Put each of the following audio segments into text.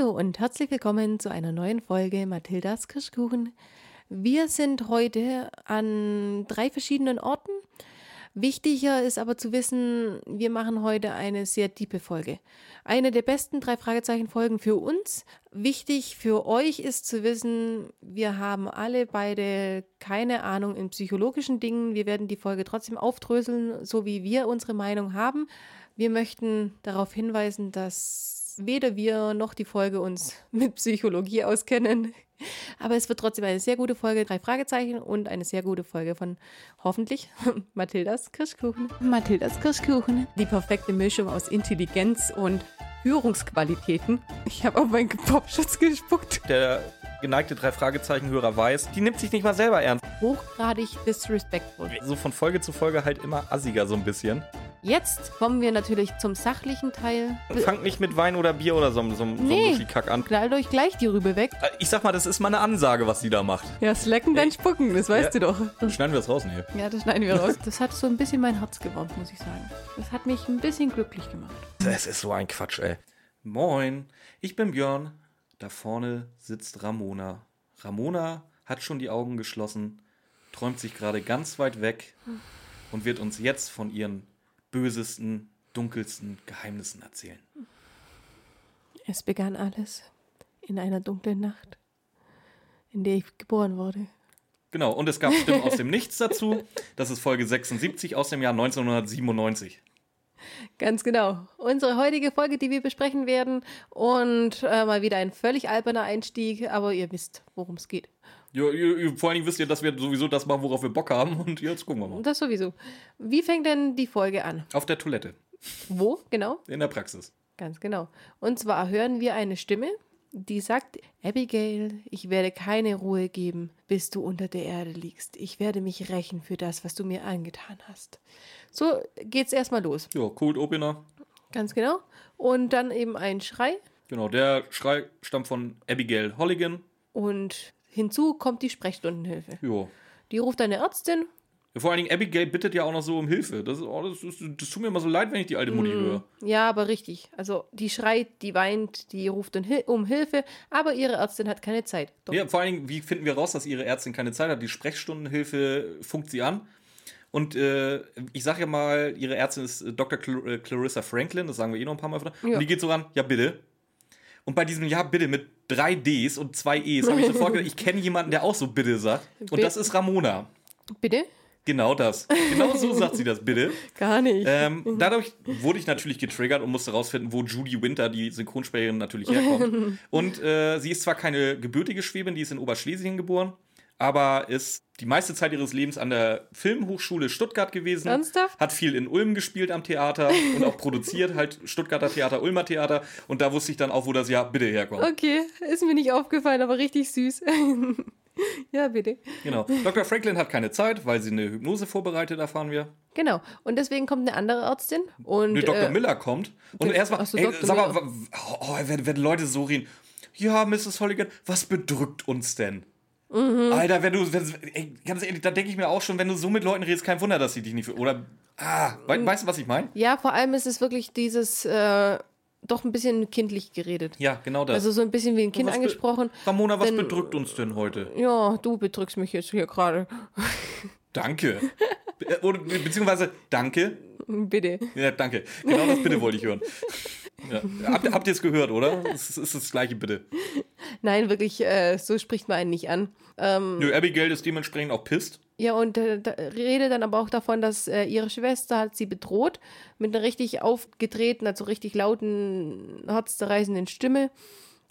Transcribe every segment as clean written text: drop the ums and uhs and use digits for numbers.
Hallo und herzlich willkommen zu einer neuen Folge Mathildas Kirschkuchen. Wir sind heute an 3 verschiedenen Orten. Wichtiger ist aber zu wissen, wir machen heute eine sehr tiefe Folge. Eine der besten 3 Fragezeichen-Folgen für uns. Wichtig für euch ist zu wissen, wir haben alle beide keine Ahnung in psychologischen Dingen. Wir werden die Folge trotzdem aufdröseln, so wie wir unsere Meinung haben. Wir möchten darauf hinweisen, dass weder wir noch die Folge uns mit Psychologie auskennen. Aber es wird trotzdem eine sehr gute Folge, 3 Fragezeichen, und eine sehr gute Folge von, hoffentlich, Mathildas Kirschkuchen. Mathildas Kirschkuchen. Die perfekte Mischung aus Intelligenz und Führungsqualitäten. Ich habe auf meinen Popschutz gespuckt. Der geneigte 3 Fragezeichen-Hörer weiß, die nimmt sich nicht mal selber ernst. Hochgradig disrespectful. So von Folge zu Folge halt immer assiger so ein bisschen. Jetzt kommen wir natürlich zum sachlichen Teil. Fangt nicht mit Wein oder Bier oder so Muschi-Kack an. Knallt euch gleich die Rübe weg. Ich sag mal, das ist mal eine Ansage, was die da macht. Ja, Slacken, dann Spucken, das weißt du doch. Dann schneiden wir das raus, ne? Ja, das schneiden wir raus. Das hat so ein bisschen mein Herz gewärmt, muss ich sagen. Das hat mich ein bisschen glücklich gemacht. Das ist so ein Quatsch, ey. Moin, ich bin Björn. Da vorne sitzt Ramona. Ramona hat schon die Augen geschlossen, träumt sich gerade ganz weit weg und wird uns jetzt von ihren bösesten, dunkelsten Geheimnissen erzählen. Es begann alles in einer dunklen Nacht, in der ich geboren wurde. Genau, und es gab Stimmen aus dem Nichts dazu. Das ist Folge 76 aus dem Jahr 1997. Ganz genau. Unsere heutige Folge, die wir besprechen werden, und mal wieder ein völlig alberner Einstieg, aber ihr wisst, worum es geht. Ja, vor allen Dingen wisst ihr, dass wir sowieso das machen, worauf wir Bock haben, und jetzt gucken wir mal. Das sowieso. Wie fängt denn die Folge an? Auf der Toilette. Wo, genau? In der Praxis. Ganz genau. Und zwar hören wir eine Stimme, die sagt: Abigail, ich werde keine Ruhe geben, bis du unter der Erde liegst. Ich werde mich rächen für das, was du mir angetan hast. So geht's erstmal los. Ja, Cold Opener. Ganz genau. Und dann eben ein Schrei. Genau, der Schrei stammt von Abigail Holligan. Und hinzu kommt die Sprechstundenhilfe. Jo. Die ruft eine Ärztin. Ja, vor allen Dingen, Abigail bittet ja auch noch so um Hilfe. Das tut mir immer so leid, wenn ich die alte Mutti höre. Ja, aber richtig. Also die schreit, die weint, die ruft um Hilfe, aber ihre Ärztin hat keine Zeit. Doch. Ja, vor allen Dingen, wie finden wir raus, dass ihre Ärztin keine Zeit hat? Die Sprechstundenhilfe funkt sie an. Und ich sage ja mal, ihre Ärztin ist Dr. Clarissa Franklin, das sagen wir noch ein paar Mal. Ja. Und die geht so ran: Ja, bitte. Und bei diesem Ja, bitte mit 3 Ds und 2 Es habe ich sofort gedacht, ich kenne jemanden, der auch so bitte sagt. Und das ist Ramona. Bitte? Genau das. Genau so sagt sie das, bitte. Gar nicht. Dadurch wurde ich natürlich getriggert und musste rausfinden, wo Judy Winter, die Synchronsprecherin, natürlich herkommt. Und sie ist zwar keine gebürtige Schwäbin, die ist in Oberschlesien geboren, aber ist die meiste Zeit ihres Lebens an der Filmhochschule Stuttgart gewesen. Ernsthaft? Hat viel in Ulm gespielt am Theater und auch produziert, halt Stuttgarter Theater, Ulmer Theater. Und da wusste ich dann auch, wo das Ja bitte herkommt. Okay, ist mir nicht aufgefallen, aber richtig süß. Ja, bitte. Genau. Dr. Franklin hat keine Zeit, weil sie eine Hypnose vorbereitet, erfahren wir. Genau. Und deswegen kommt eine andere Ärztin. Und Dr. Miller kommt. Und erstmal, sag mal, wenn Leute so reden: Ja, Mrs. Holligan, was bedrückt uns denn? Mhm. Alter, ganz ehrlich, da denke ich mir auch schon, wenn du so mit Leuten redest, kein Wunder, dass sie dich nicht... weißt du, was ich meine? Ja, vor allem ist es wirklich dieses... doch ein bisschen kindlich geredet. Ja, genau das. Also so ein bisschen wie ein Kind angesprochen. Ramona, was bedrückt uns denn heute? Ja, du bedrückst mich jetzt hier gerade. Danke. Beziehungsweise, danke. Bitte. Ja, danke. Genau das Bitte wollte ich hören. Ja. Habt ihr es gehört, oder? Es ist das gleiche Bitte. Nein, wirklich, so spricht man einen nicht an. Nö, Abigail ist dementsprechend auch pisst. Ja, und redet dann aber auch davon, dass ihre Schwester hat sie bedroht mit einer richtig aufgetretenen, also richtig lauten, herzzerreißenden Stimme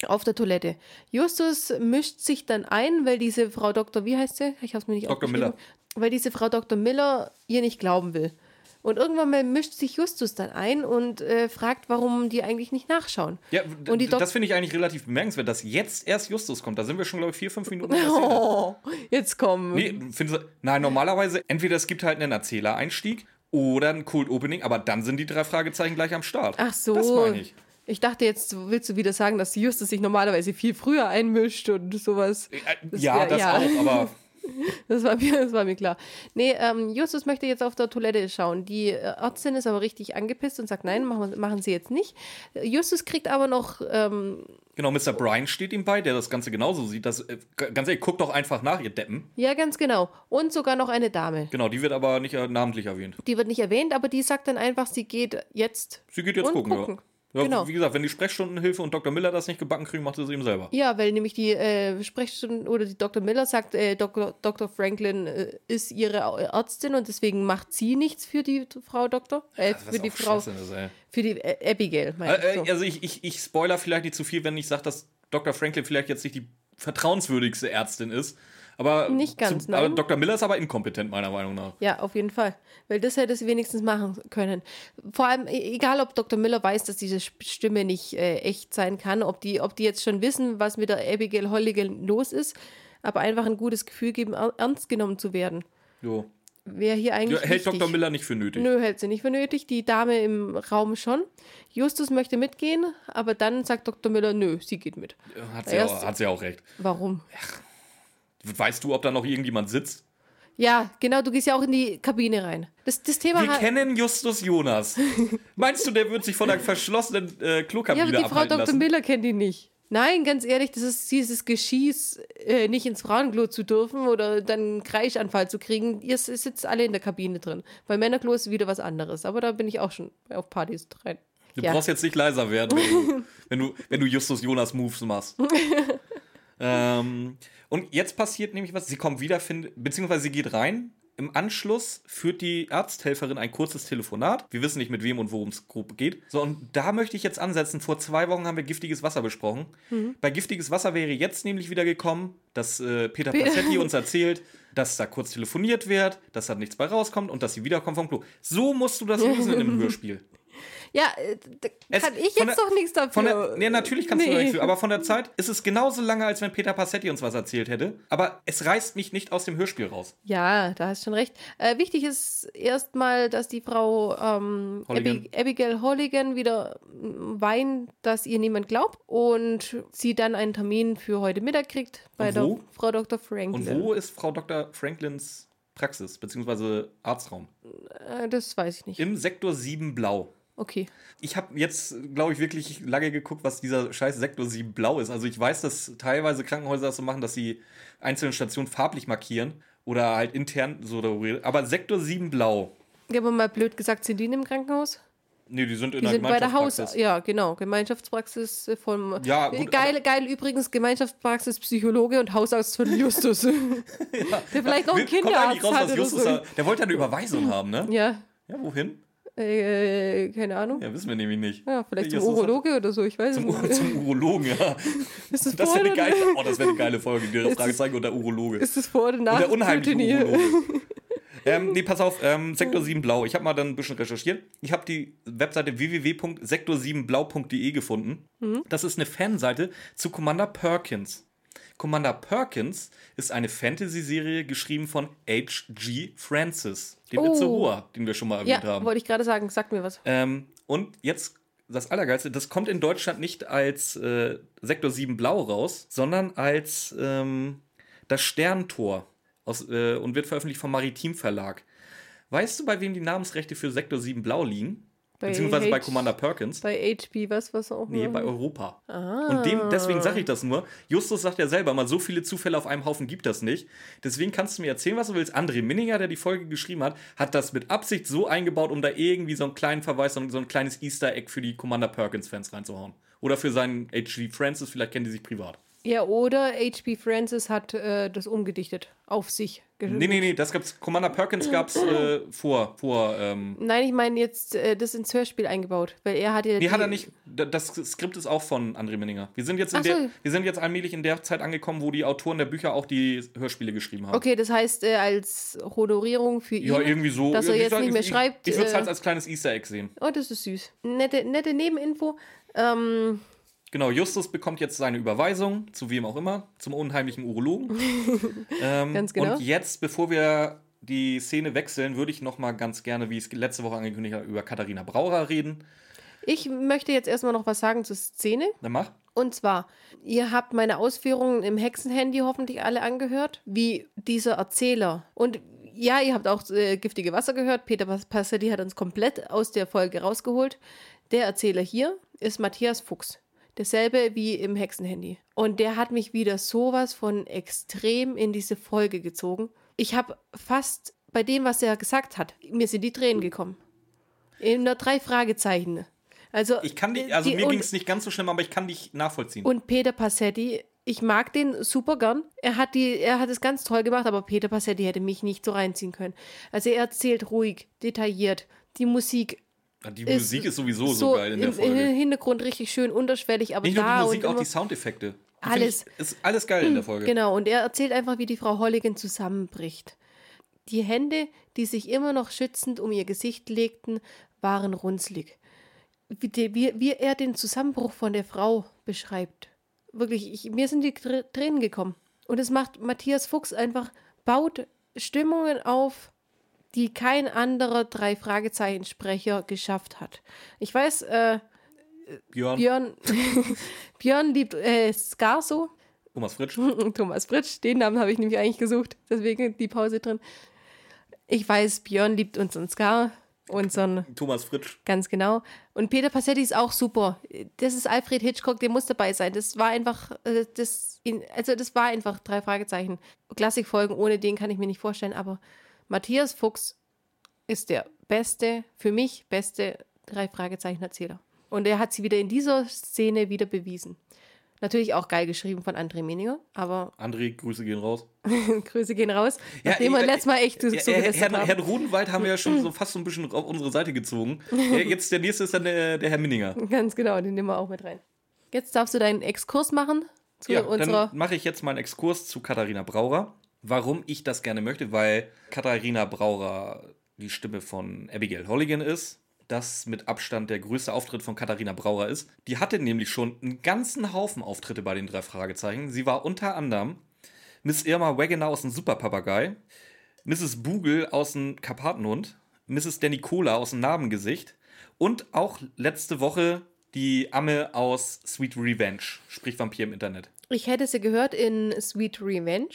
auf der Toilette. Justus mischt sich dann ein, weil diese Frau Dr., wie heißt sie? Ich hab's mir nicht aufgeschrieben. Dr. Miller. Weil diese Frau Dr. Miller ihr nicht glauben will. Und irgendwann mal mischt sich Justus dann ein und fragt, warum die eigentlich nicht nachschauen. Ja, und das finde ich eigentlich relativ bemerkenswert, dass jetzt erst Justus kommt. Da sind wir schon, glaube ich, 4-5 Minuten. Oh, jetzt kommen. Nee, nein, normalerweise, entweder es gibt halt einen Erzählereinstieg oder ein Cold Opening, aber dann sind die 3 Fragezeichen gleich am Start. Ach so. Das meine ich. Ich dachte, jetzt willst du wieder sagen, dass Justus sich normalerweise viel früher einmischt und sowas. Das auch, aber... Das war mir klar. Nee, Justus möchte jetzt auf der Toilette schauen. Die Ärztin ist aber richtig angepisst und sagt, nein, machen Sie jetzt nicht. Justus kriegt aber noch Genau, Mr. Brian steht ihm bei, der das Ganze genauso sieht. Das, ganz ehrlich, guckt doch einfach nach, ihr Deppen. Ja, ganz genau. Und sogar noch eine Dame. Genau, die wird aber nicht namentlich erwähnt. Die wird nicht erwähnt, aber die sagt dann einfach, sie geht jetzt gucken. Ja, genau. Wie gesagt, wenn die Sprechstundenhilfe und Dr. Miller das nicht gebacken kriegen, macht sie es eben selber. Ja, weil nämlich die Sprechstunden oder die Dr. Miller sagt, Dr. Franklin ist ihre Ärztin und deswegen macht sie nichts für die Frau Doktor. Für die Abigail. Also ich spoiler vielleicht nicht zu viel, wenn ich sage, dass Dr. Franklin vielleicht jetzt nicht die vertrauenswürdigste Ärztin ist. Aber nicht ganz, nein. Aber Dr. Miller ist aber inkompetent, meiner Meinung nach. Ja, auf jeden Fall. Weil das hätte es wenigstens machen können. Vor allem, egal ob Dr. Miller weiß, dass diese Stimme nicht echt sein kann, ob die jetzt schon wissen, was mit der Abigail Holligan los ist, aber einfach ein gutes Gefühl geben, ernst genommen zu werden. Jo. Wäre hier eigentlich hält wichtig. Dr. Miller nicht für nötig. Nö, hält sie nicht für nötig. Die Dame im Raum schon. Justus möchte mitgehen, aber dann sagt Dr. Miller, nö, sie geht mit. Hat sie auch recht. Warum? Ach. Weißt du, ob da noch irgendjemand sitzt? Ja, genau, du gehst ja auch in die Kabine rein. Das Thema Wir kennen Justus Jonas. Meinst du, der wird sich von der verschlossenen Klokabine abhalten lassen? Ja, aber die Frau Dr. Miller kennt ihn nicht. Nein, ganz ehrlich, das ist dieses Geschieß, nicht ins Frauenklo zu dürfen oder dann einen Kreischanfall zu kriegen. Ihr sitzt alle in der Kabine drin. Bei Männerklo ist wieder was anderes, aber da bin ich auch schon auf Partys rein. Du brauchst jetzt nicht leiser werden, wenn du Justus Jonas Moves machst. Und jetzt passiert nämlich was, sie kommt wieder, beziehungsweise sie geht rein. Im Anschluss führt die Arzthelferin ein kurzes Telefonat. Wir wissen nicht, mit wem und worum es grob geht. So, und da möchte ich jetzt ansetzen. Vor 2 Wochen haben wir giftiges Wasser besprochen. Mhm. Bei giftiges Wasser wäre jetzt nämlich wieder gekommen, dass Peter Passetti uns erzählt, dass da kurz telefoniert wird, dass da nichts bei rauskommt und dass sie wiederkommt vom Klo. So musst du das lösen in einem Hörspiel. Ja, kann ich jetzt doch nichts dafür. Natürlich kannst du nichts dafür, aber von der Zeit ist es genauso lange, als wenn Peter Passetti uns was erzählt hätte. Aber es reißt mich nicht aus dem Hörspiel raus. Ja, da hast du schon recht. Wichtig ist erstmal, dass die Frau Abigail Holligan wieder weint, dass ihr niemand glaubt und sie dann einen Termin für heute Mittag kriegt bei der Frau Dr. Franklin. Und wo ist Frau Dr. Franklins Praxis, beziehungsweise Arztraum? Das weiß ich nicht. Im Sektor 7 Blau. Okay. Ich habe jetzt, glaube ich, wirklich lange geguckt, was dieser scheiß Sektor 7 Blau ist. Also ich weiß, dass teilweise Krankenhäuser das so machen, dass sie einzelne Stationen farblich markieren oder halt intern so darüber. Aber Sektor 7 Blau. Ja, aber mal blöd gesagt, sind die in dem Krankenhaus? Nee, die sind in der Gemeinschaftspraxis. Ja, genau. Gemeinschaftspraxis vom... Ja, gut, geil übrigens, Gemeinschaftspraxis, Psychologe und Hausarzt von Justus. Ja. Der vielleicht auch ein Kinderarzt raus, hat Justus so. Der wollte ja eine Überweisung haben, ne? Ja. Ja, wohin? Keine Ahnung. Ja, wissen wir nämlich nicht. Ja, vielleicht zum Urologe oder so, ich weiß es nicht. Zum Urologen, ja. Ist das wäre eine geile Folge, die Fragezeichen und der Urologe. Ist das vor oder nach? Und der unheimliche Urologe. Nee, pass auf, Sektor 7 Blau. Ich habe mal dann ein bisschen recherchiert. Ich habe die Webseite www.sektor7blau.de gefunden. Mhm. Das ist eine Fanseite zu Commander Perkins. Commander Perkins ist eine Fantasy-Serie, geschrieben von H.G. Francis, dem Itzehoer, den wir schon mal erwähnt haben. Ja, wollte ich gerade sagen, sag mir was. Und jetzt das Allergeilste, das kommt in Deutschland nicht als Sektor 7 Blau raus, sondern als das Sterntor. Und wird veröffentlicht vom Maritim Verlag. Weißt du, bei wem die Namensrechte für Sektor 7 Blau liegen? Beziehungsweise bei Commander Perkins. Bei HP, was auch immer. Nee, bei Europa. Ah. Und deswegen sage ich das nur. Justus sagt ja selber mal, so viele Zufälle auf einem Haufen gibt das nicht. Deswegen kannst du mir erzählen, was du willst. André Minninger, der die Folge geschrieben hat, hat das mit Absicht so eingebaut, um da irgendwie so einen kleinen Verweis, so ein kleines Easter Egg für die Commander Perkins-Fans reinzuhauen. Oder für seinen H.G. Francis, vielleicht kennen die sich privat. Ja, oder H.P. Francis hat das umgedichtet, auf sich. Nee, das gab's, Commander Perkins gab's vor. Nein, ich meine jetzt das ins Hörspiel eingebaut, weil er hat ja... Nee, hat er nicht, das Skript ist auch von André Minninger. Wir sind jetzt allmählich in der Zeit angekommen, wo die Autoren der Bücher auch die Hörspiele geschrieben haben. Okay, das heißt als Honorierung für ihn, irgendwie so, dass er jetzt nicht mehr schreibt. Ich würde es halt als kleines Easter Egg sehen. Oh, das ist süß. Nette Nebeninfo. Genau, Justus bekommt jetzt seine Überweisung, zu wem auch immer, zum unheimlichen Urologen. Ganz genau. Und jetzt, bevor wir die Szene wechseln, würde ich nochmal ganz gerne, wie ich es letzte Woche angekündigt habe, über Katharina Braurer reden. Ich möchte jetzt erstmal noch was sagen zur Szene. Dann mach. Und zwar, ihr habt meine Ausführungen im Hexenhandy hoffentlich alle angehört, wie dieser Erzähler. Und ja, ihr habt auch giftige Wasser gehört. Peter Passetti hat uns komplett aus der Folge rausgeholt. Der Erzähler hier ist Matthias Fuchs. Dasselbe wie im Hexenhandy. Und der hat mich wieder sowas von extrem in diese Folge gezogen. Ich habe fast bei dem, was er gesagt hat, mir sind die Tränen gekommen. In nur 3 Fragezeichen. Ich kann dich, mir ging es nicht ganz so schlimm, aber ich kann dich nachvollziehen. Und Peter Passetti, ich mag den super gern. Er hat es ganz toll gemacht, aber Peter Passetti hätte mich nicht so reinziehen können. Also er erzählt ruhig, detailliert, die Musik. Die Musik ist sowieso so geil in der Folge. Im Hintergrund richtig schön unterschwellig, aber nicht nur die Musik, auch die Soundeffekte. Alles. Ist alles geil in der Folge. Genau, und er erzählt einfach, wie die Frau Holligan zusammenbricht. Die Hände, die sich immer noch schützend um ihr Gesicht legten, waren runzlig. Wie er den Zusammenbruch von der Frau beschreibt. Wirklich, mir sind die Tränen gekommen. Und es macht Matthias Fuchs einfach, baut Stimmungen auf, die kein anderer 3 Fragezeichen-Sprecher geschafft hat. Ich weiß, Björn liebt Scarso. Thomas Fritsch, den Namen habe ich nämlich eigentlich gesucht, deswegen die Pause drin. Ich weiß, Björn liebt unseren Scar, unseren Thomas Fritsch. Ganz genau. Und Peter Passetti ist auch super. Das ist Alfred Hitchcock, der muss dabei sein. Das war einfach, das war einfach 3 Fragezeichen. Klassikfolgen, ohne den kann ich mir nicht vorstellen, aber Matthias Fuchs ist der für mich beste 3 Fragezeichen-Erzähler. Und er hat sie wieder in dieser Szene wieder bewiesen. Natürlich auch geil geschrieben von André Minninger, aber... André, Grüße gehen raus. Grüße gehen raus, nachdem wir letztes Mal echt zugetestet haben. Herrn Rodenwald haben wir ja schon so fast so ein bisschen auf unsere Seite gezogen. Jetzt der nächste ist dann der Herr Minninger. Ganz genau, den nehmen wir auch mit rein. Jetzt darfst du deinen Exkurs machen zu unserer... Dann mache ich jetzt meinen Exkurs zu Katharina Braurer. Warum ich das gerne möchte, weil Katharina Braurer die Stimme von Abigail Holligan ist. Das mit Abstand der größte Auftritt von Katharina Braurer ist. Die hatte nämlich schon einen ganzen Haufen Auftritte bei den 3 Fragezeichen. Sie war unter anderem Miss Irma Wagoner aus dem Superpapagei, Mrs. Bugel aus dem Karpatenhund, Mrs. Danicola aus dem Narbengesicht und auch letzte Woche die Amme aus Sweet Revenge, sprich Vampir im Internet. Ich hätte sie gehört in Sweet Revenge,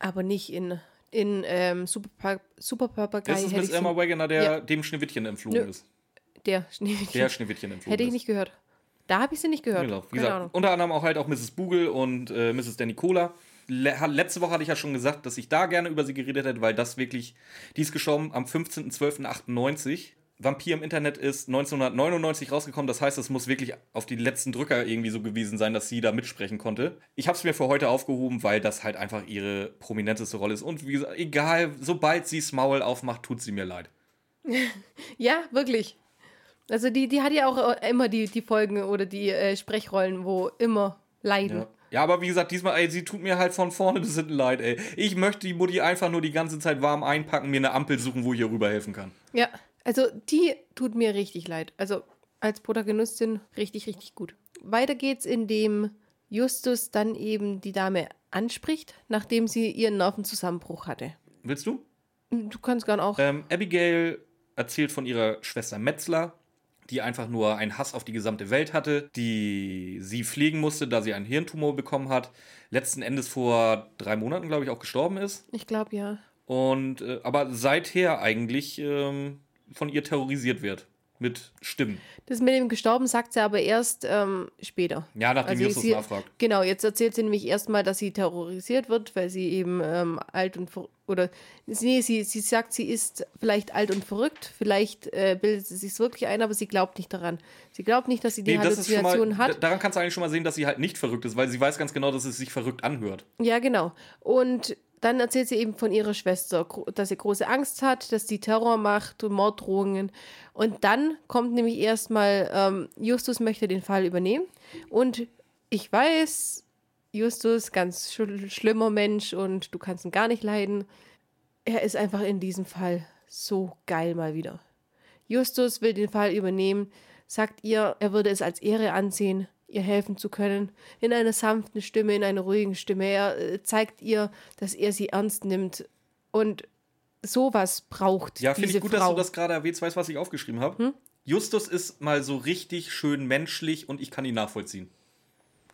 aber nicht in Superpapagei. Das ist Miss Irma Wagoner, dem Schneewittchen entflogen ist. Der Schneewittchen entflogen ist. Hätte ich nicht gehört. Da habe ich sie nicht gehört. Genau. Wie gesagt, unter anderem auch Mrs. Bugel und Mrs. Danicola. Letzte Woche hatte ich ja schon gesagt, dass ich da gerne über sie geredet hätte, weil das wirklich, die ist geschoben am 15.12.98. Vampir im Internet ist 1999 rausgekommen. Das heißt, es muss wirklich auf die letzten Drücker irgendwie so gewesen sein, dass sie da mitsprechen konnte. Ich habe es mir für heute aufgehoben, weil das halt einfach ihre prominenteste Rolle ist. Und wie gesagt, egal, sobald sie das Maul aufmacht, tut sie mir leid. Ja, wirklich. Also die hat ja auch immer die Folgen oder die Sprechrollen, wo immer leiden. Ja, aber wie gesagt, diesmal, sie tut mir halt von vorne bis hinten leid, ey. Ich möchte die Mutti einfach nur die ganze Zeit warm einpacken, mir eine Ampel suchen, wo ich ihr rüberhelfen kann. Ja. Also die tut mir richtig leid. Also als Protagonistin richtig, richtig gut. Weiter geht's, indem Justus dann eben die Dame anspricht, nachdem sie ihren Nervenzusammenbruch hatte. Willst du? Du kannst gern auch. Abigail erzählt von ihrer Schwester Metzler, die einfach nur einen Hass auf die gesamte Welt hatte, die sie pflegen musste, da sie einen Hirntumor bekommen hat. Letzten Endes vor 3 Monaten, glaube ich, auch gestorben ist. Ich glaube, ja. Und aber seither eigentlich... von ihr terrorisiert wird mit Stimmen. Das mit dem Gestorben sagt sie aber erst später. Ja, nachdem Justus nachfragt. Genau, jetzt erzählt sie nämlich erstmal, dass sie terrorisiert wird, weil sie eben alt und oder nee, sie sagt, sie ist vielleicht alt und verrückt, vielleicht bildet sie sich wirklich ein, aber sie glaubt nicht daran. Sie glaubt nicht, dass sie die Halluzination hat. Daran kannst du eigentlich schon mal sehen, dass sie halt nicht verrückt ist, weil sie weiß ganz genau, dass es sich verrückt anhört. Ja, genau. Und dann erzählt sie eben von ihrer Schwester, dass sie große Angst hat, dass sie Terror macht und Morddrohungen. Und dann kommt nämlich erstmal, Justus möchte den Fall übernehmen. Und ich weiß, Justus, ganz schlimmer Mensch und du kannst ihn gar nicht leiden. Er ist einfach in diesem Fall so geil mal wieder. Justus will den Fall übernehmen, sagt ihr, er würde es als Ehre ansehen, ihr helfen zu können, in einer sanften Stimme, in einer ruhigen Stimme. Er zeigt ihr, dass er sie ernst nimmt und sowas braucht. Ja, finde ich gut, dass du das gerade erwähnst. Weißt du, was ich aufgeschrieben habe? Justus ist mal so richtig schön menschlich und ich kann ihn nachvollziehen.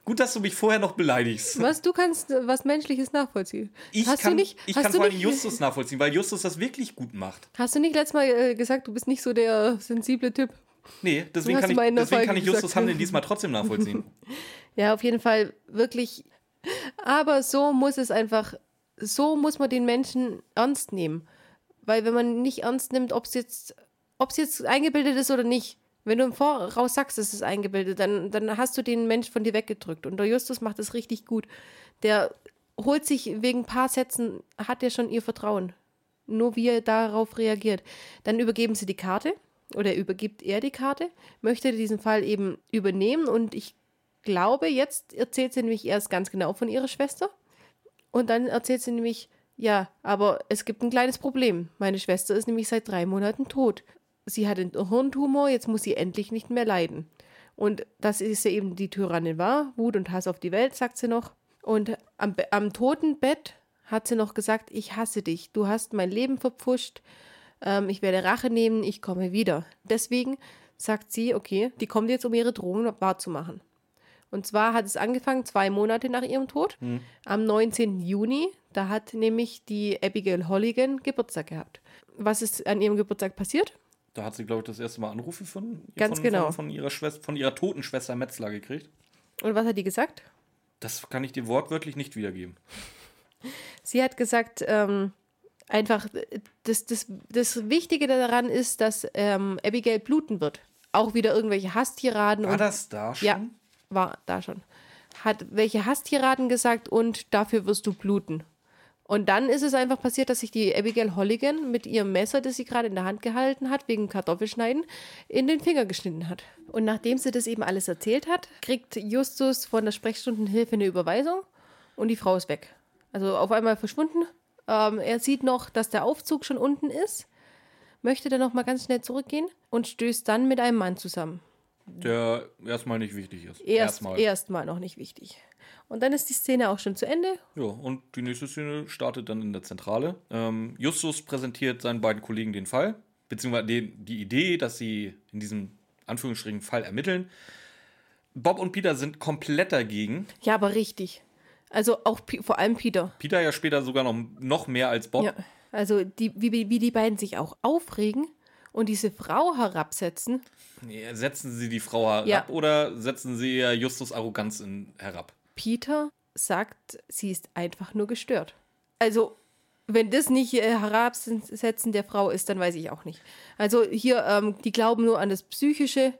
Gut, dass du mich vorher noch beleidigst. Was, du kannst was Menschliches nachvollziehen. Ich kann vor allem Justus nachvollziehen, weil Justus das wirklich gut macht. Hast du nicht letztes Mal gesagt, du bist nicht so der sensible Typ? Nee, deswegen kann ich Justus Handeln diesmal trotzdem nachvollziehen. Ja, auf jeden Fall, wirklich. Aber so muss man den Menschen ernst nehmen. Weil wenn man nicht ernst nimmt, ob es jetzt eingebildet ist oder nicht, wenn du im Voraus sagst, es ist eingebildet, dann hast du den Menschen von dir weggedrückt. Und der Justus macht das richtig gut. Der holt sich wegen ein paar Sätzen, hat ja schon ihr Vertrauen. Nur wie er darauf reagiert. Dann übergeben sie die Karte oder übergibt er die Karte, möchte diesen Fall eben übernehmen. Und ich glaube, jetzt erzählt sie nämlich erst ganz genau von ihrer Schwester. Und dann erzählt sie nämlich, ja, aber es gibt ein kleines Problem. Meine Schwester ist nämlich seit 3 Monaten tot. Sie hat einen Hirntumor, jetzt muss sie endlich nicht mehr leiden. Und das ist ja eben die Tyrannin war, Wut und Hass auf die Welt, sagt sie noch. Und am Totenbett hat sie noch gesagt, ich hasse dich, du hast mein Leben verpfuscht, ich werde Rache nehmen, ich komme wieder. Deswegen sagt sie, okay, die kommt jetzt, um ihre Drohung wahrzumachen. Und zwar hat es angefangen 2 Monate nach ihrem Tod, am 19. Juni, da hat nämlich die Abigail Holligan Geburtstag gehabt. Was ist an ihrem Geburtstag passiert? Da hat sie, glaube ich, das erste Mal Anrufe von ihrer toten Schwester Metzler gekriegt. Und was hat die gesagt? Das kann ich dir wortwörtlich nicht wiedergeben. Sie hat gesagt, einfach, das Wichtige daran ist, dass Abigail bluten wird. Auch wieder irgendwelche Hasstiraden. War das da schon? Ja, war da schon. Hat welche Hasstiraden gesagt und dafür wirst du bluten. Und dann ist es einfach passiert, dass sich die Abigail Holligan mit ihrem Messer, das sie gerade in der Hand gehalten hat, wegen Kartoffelschneiden, in den Finger geschnitten hat. Und nachdem sie das eben alles erzählt hat, kriegt Justus von der Sprechstundenhilfe eine Überweisung und die Frau ist weg. Also auf einmal verschwunden. Er sieht noch, dass der Aufzug schon unten ist, möchte dann nochmal ganz schnell zurückgehen und stößt dann mit einem Mann zusammen. Der erstmal nicht wichtig ist. Erstmal noch nicht wichtig. Und dann ist die Szene auch schon zu Ende. Ja, und die nächste Szene startet dann in der Zentrale. Justus präsentiert seinen beiden Kollegen den Fall, beziehungsweise die Idee, dass sie in diesem Anführungsstrichen Fall ermitteln. Bob und Peter sind komplett dagegen. Ja, aber richtig. Also auch vor allem Peter. Peter ja später sogar noch mehr als Bob. Ja, also wie die beiden sich auch aufregen und diese Frau herabsetzen. Ja, setzen sie die Frau herab oder setzen sie ja Justus Arroganz herab? Peter sagt, sie ist einfach nur gestört. Also, wenn das nicht Herabsetzen der Frau ist, dann weiß ich auch nicht. Also hier, die glauben nur an das Psychische,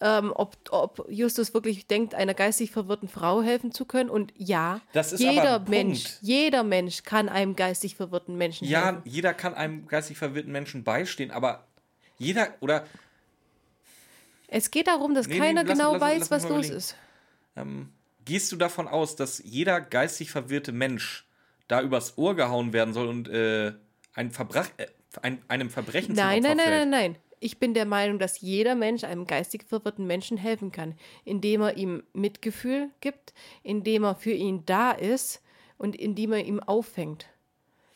ob Justus wirklich denkt, einer geistig verwirrten Frau helfen zu können. Und ja, das ist jeder Mensch kann einem geistig verwirrten Menschen helfen. Ja, jeder kann einem geistig verwirrten Menschen beistehen, aber jeder oder... Es geht darum, dass keiner weiß, was los ist. Gehst du davon aus, dass jeder geistig verwirrte Mensch da übers Ohr gehauen werden soll und einem Verbrechen zum Opfer fällt? Nein. Ich bin der Meinung, dass jeder Mensch einem geistig verwirrten Menschen helfen kann, indem er ihm Mitgefühl gibt, indem er für ihn da ist und indem er ihn auffängt.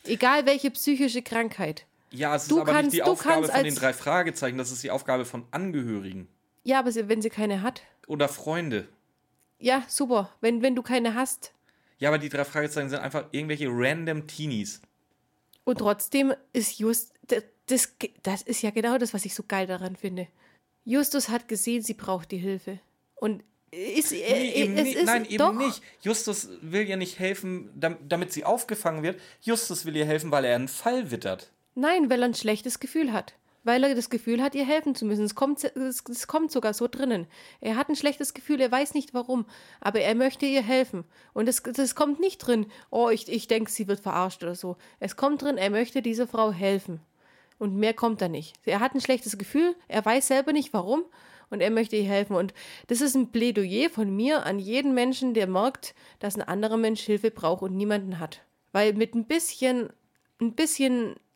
Egal welche psychische Krankheit. Ja, es ist aber nicht die Aufgabe von den 3 Fragezeichen, das ist die Aufgabe von Angehörigen. Ja, aber wenn sie keine hat. Oder Freunde. Ja, super, wenn du keine hast. Ja, aber die 3 Fragezeichen sind einfach irgendwelche random Teenies. Und trotzdem ist das ist ja genau das, was ich so geil daran finde. Justus hat gesehen, sie braucht die Hilfe. Und Nein, eben nicht. Justus will ihr nicht helfen, damit sie aufgefangen wird. Justus will ihr helfen, weil er einen Fall wittert. Nein, weil er ein schlechtes Gefühl hat. Weil er das Gefühl hat, ihr helfen zu müssen. Es kommt sogar so drinnen. Er hat ein schlechtes Gefühl, er weiß nicht warum, aber er möchte ihr helfen. Und das kommt nicht drin, oh, ich denke, sie wird verarscht oder so. Es kommt drin, er möchte dieser Frau helfen. Und mehr kommt da nicht. Er hat ein schlechtes Gefühl, er weiß selber nicht warum und er möchte ihr helfen. Und das ist ein Plädoyer von mir an jeden Menschen, der merkt, dass ein anderer Mensch Hilfe braucht und niemanden hat. Weil mit ein bisschen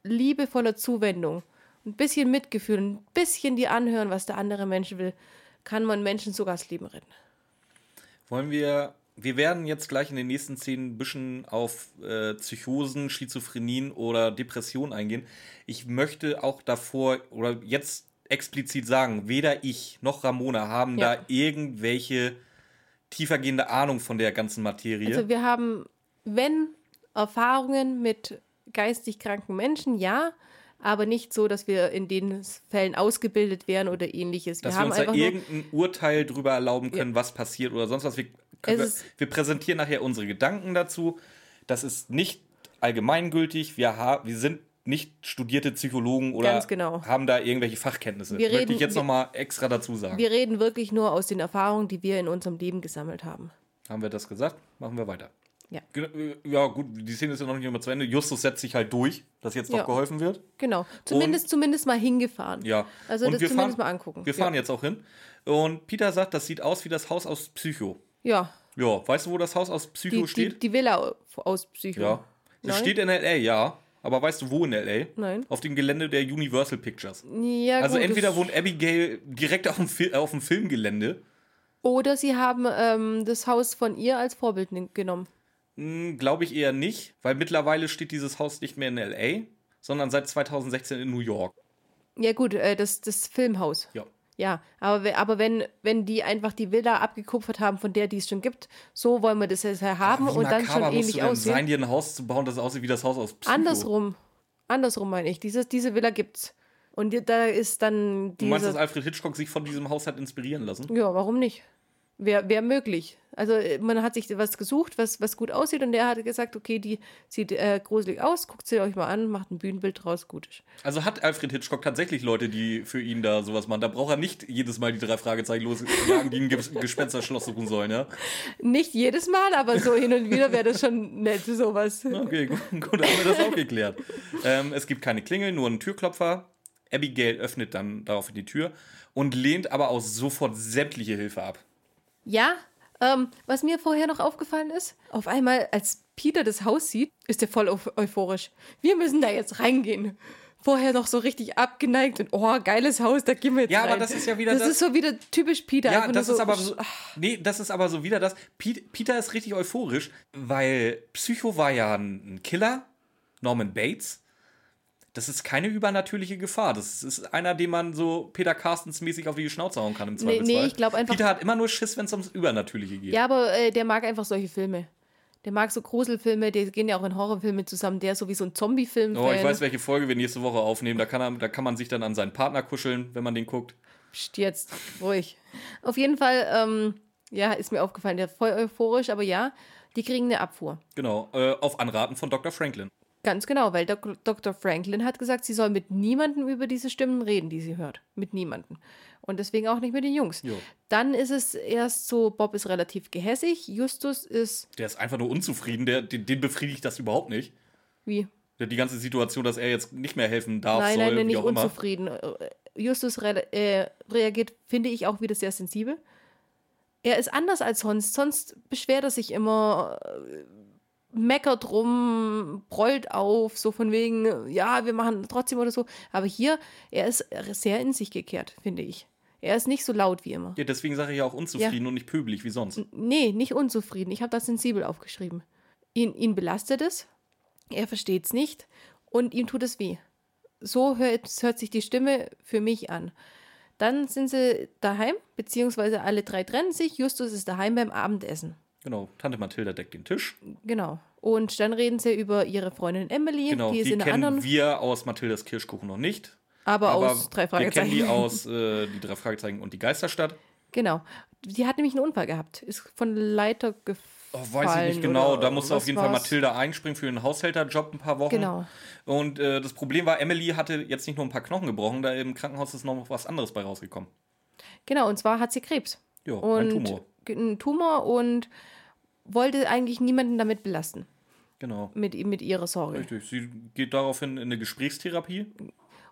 liebevoller Zuwendung, ein bisschen Mitgefühl, ein bisschen die anhören, was der andere Mensch will, kann man Menschen sogar das Leben retten. Wir werden jetzt gleich in den nächsten Szenen ein bisschen auf Psychosen, Schizophrenien oder Depressionen eingehen. Ich möchte auch davor oder jetzt explizit sagen, weder ich noch Ramona haben da irgendwelche tiefergehende Ahnung von der ganzen Materie. Also wir haben, Erfahrungen mit geistig kranken Menschen, ja, aber nicht so, dass wir in den Fällen ausgebildet werden oder ähnliches. Dass wir uns da irgendein Urteil drüber erlauben können, was passiert oder sonst was. Wir präsentieren nachher unsere Gedanken dazu. Das ist nicht allgemeingültig. Wir sind nicht studierte Psychologen oder haben da irgendwelche Fachkenntnisse. Möchte ich jetzt nochmal extra dazu sagen. Wir reden wirklich nur aus den Erfahrungen, die wir in unserem Leben gesammelt haben. Haben wir das gesagt? Machen wir weiter. Ja. Ja, gut, die Szene ist ja noch nicht immer zu Ende. Justus setzt sich halt durch, dass jetzt noch geholfen wird. Genau. Zumindest mal hingefahren. Ja. Also und das zumindest mal angucken. Wir fahren jetzt auch hin. Und Peter sagt, das sieht aus wie das Haus aus Psycho. Ja. Ja, weißt du, wo das Haus aus Psycho steht? Die Villa aus Psycho. Ja. Das steht in L.A., ja. Aber weißt du, wo in L.A.? Nein. Auf dem Gelände der Universal Pictures. Ja, also gut, entweder wohnt Abigail direkt auf dem Filmgelände. Oder sie haben das Haus von ihr als Vorbild genommen. Glaube ich eher nicht, weil mittlerweile steht dieses Haus nicht mehr in L.A., sondern seit 2016 in New York. Ja gut, das Filmhaus. Ja. Ja, aber wenn die einfach die Villa abgekupfert haben, von der die es schon gibt, so wollen wir das jetzt haben und dann schon ähnlich aussehen. Sein, dir ein Haus zu bauen, das aussieht wie das Haus aus Psycho. Andersrum meine ich. Diese Villa gibt's. Und da ist dann diese... Du meinst, dass Alfred Hitchcock sich von diesem Haus hat inspirieren lassen? Ja, warum nicht? Wär möglich. Also man hat sich was gesucht, was gut aussieht und der hat gesagt, okay, die sieht gruselig aus, guckt sie euch mal an, macht ein Bühnenbild draus, gut ist. Also hat Alfred Hitchcock tatsächlich Leute, die für ihn da sowas machen. Da braucht er nicht jedes Mal die 3 Fragezeichen losjagen, die ein Gespensterschloss suchen sollen, ja? Nicht jedes Mal, aber so hin und wieder wäre das schon nett, sowas. Okay, gut, dann haben wir das auch geklärt. Es gibt keine Klingel, nur einen Türklopfer. Abigail öffnet dann daraufhin die Tür und lehnt aber auch sofort sämtliche Hilfe ab. Ja, was mir vorher noch aufgefallen ist, auf einmal, als Peter das Haus sieht, ist er voll euphorisch. Wir müssen da jetzt reingehen. Vorher noch so richtig abgeneigt und geiles Haus, da gehen wir jetzt rein. Ja, aber das ist ja wieder das ist so wieder typisch Peter. Ja, das ist aber so, nee, das ist aber so wieder das. Peter ist richtig euphorisch, weil Psycho war ja ein Killer, Norman Bates. Das ist keine übernatürliche Gefahr. Das ist einer, den man so Peter Carstens-mäßig auf die Schnauze hauen kann im Zweifelsfall. Nee, ich glaube einfach... Peter hat immer nur Schiss, wenn es ums Übernatürliche geht. Ja, aber der mag einfach solche Filme. Der mag so Gruselfilme, die gehen ja auch in Horrorfilme zusammen. Der ist so wie so ein Zombie-Film. Oh, ich weiß, welche Folge wir nächste Woche aufnehmen. Da kann man sich dann an seinen Partner kuscheln, wenn man den guckt. Psst, jetzt, ruhig. Auf jeden Fall, ist mir aufgefallen, der ist voll euphorisch, aber ja, die kriegen eine Abfuhr. Genau, auf Anraten von Dr. Franklin. Ganz genau, weil Dr. Franklin hat gesagt, sie soll mit niemandem über diese Stimmen reden, die sie hört. Mit niemandem. Und deswegen auch nicht mit den Jungs. Jo. Dann ist es erst so, Bob ist relativ gehässig, Justus ist... Der ist einfach nur unzufrieden, den befriedigt das überhaupt nicht. Wie? Die ganze Situation, dass er jetzt nicht mehr helfen darf, nein, nicht unzufrieden. Justus reagiert, finde ich, auch wieder sehr sensibel. Er ist anders als sonst. Sonst beschwert er sich immer... meckert rum, brüllt auf, so von wegen, ja, wir machen trotzdem oder so. Aber hier, er ist sehr in sich gekehrt, finde ich. Er ist nicht so laut wie immer. Ja, deswegen sage ich ja auch unzufrieden und nicht pöbelig wie sonst. Nee, nicht unzufrieden. Ich habe das sensibel aufgeschrieben. Ihn belastet es, er versteht es nicht und ihm tut es weh. So hört sich die Stimme für mich an. Dann sind sie daheim, beziehungsweise alle 3 trennen sich. Justus ist daheim beim Abendessen. Genau, Tante Mathilda deckt den Tisch. Genau. Und dann reden sie über ihre Freundin Emily. Genau, die kennen wir aus Mathildas Kirschkuchen noch nicht. Aber aus 3 Fragezeichen. Wir kennen die aus die 3 Fragezeichen und die Geisterstadt. Genau. Die hat nämlich einen Unfall gehabt. Ist von Leiter gefallen. Weiß ich nicht genau. Da musste auf jeden Fall Mathilda einspringen für den Haushälterjob ein paar Wochen. Genau. Und das Problem war, Emily hatte jetzt nicht nur ein paar Knochen gebrochen, da im Krankenhaus ist noch was anderes bei rausgekommen. Genau, und zwar hat sie Krebs. Ja, ein Tumor. Ein Tumor und wollte eigentlich niemanden damit belasten. Genau. Mit ihrer Sorge. Richtig. Sie geht daraufhin in eine Gesprächstherapie.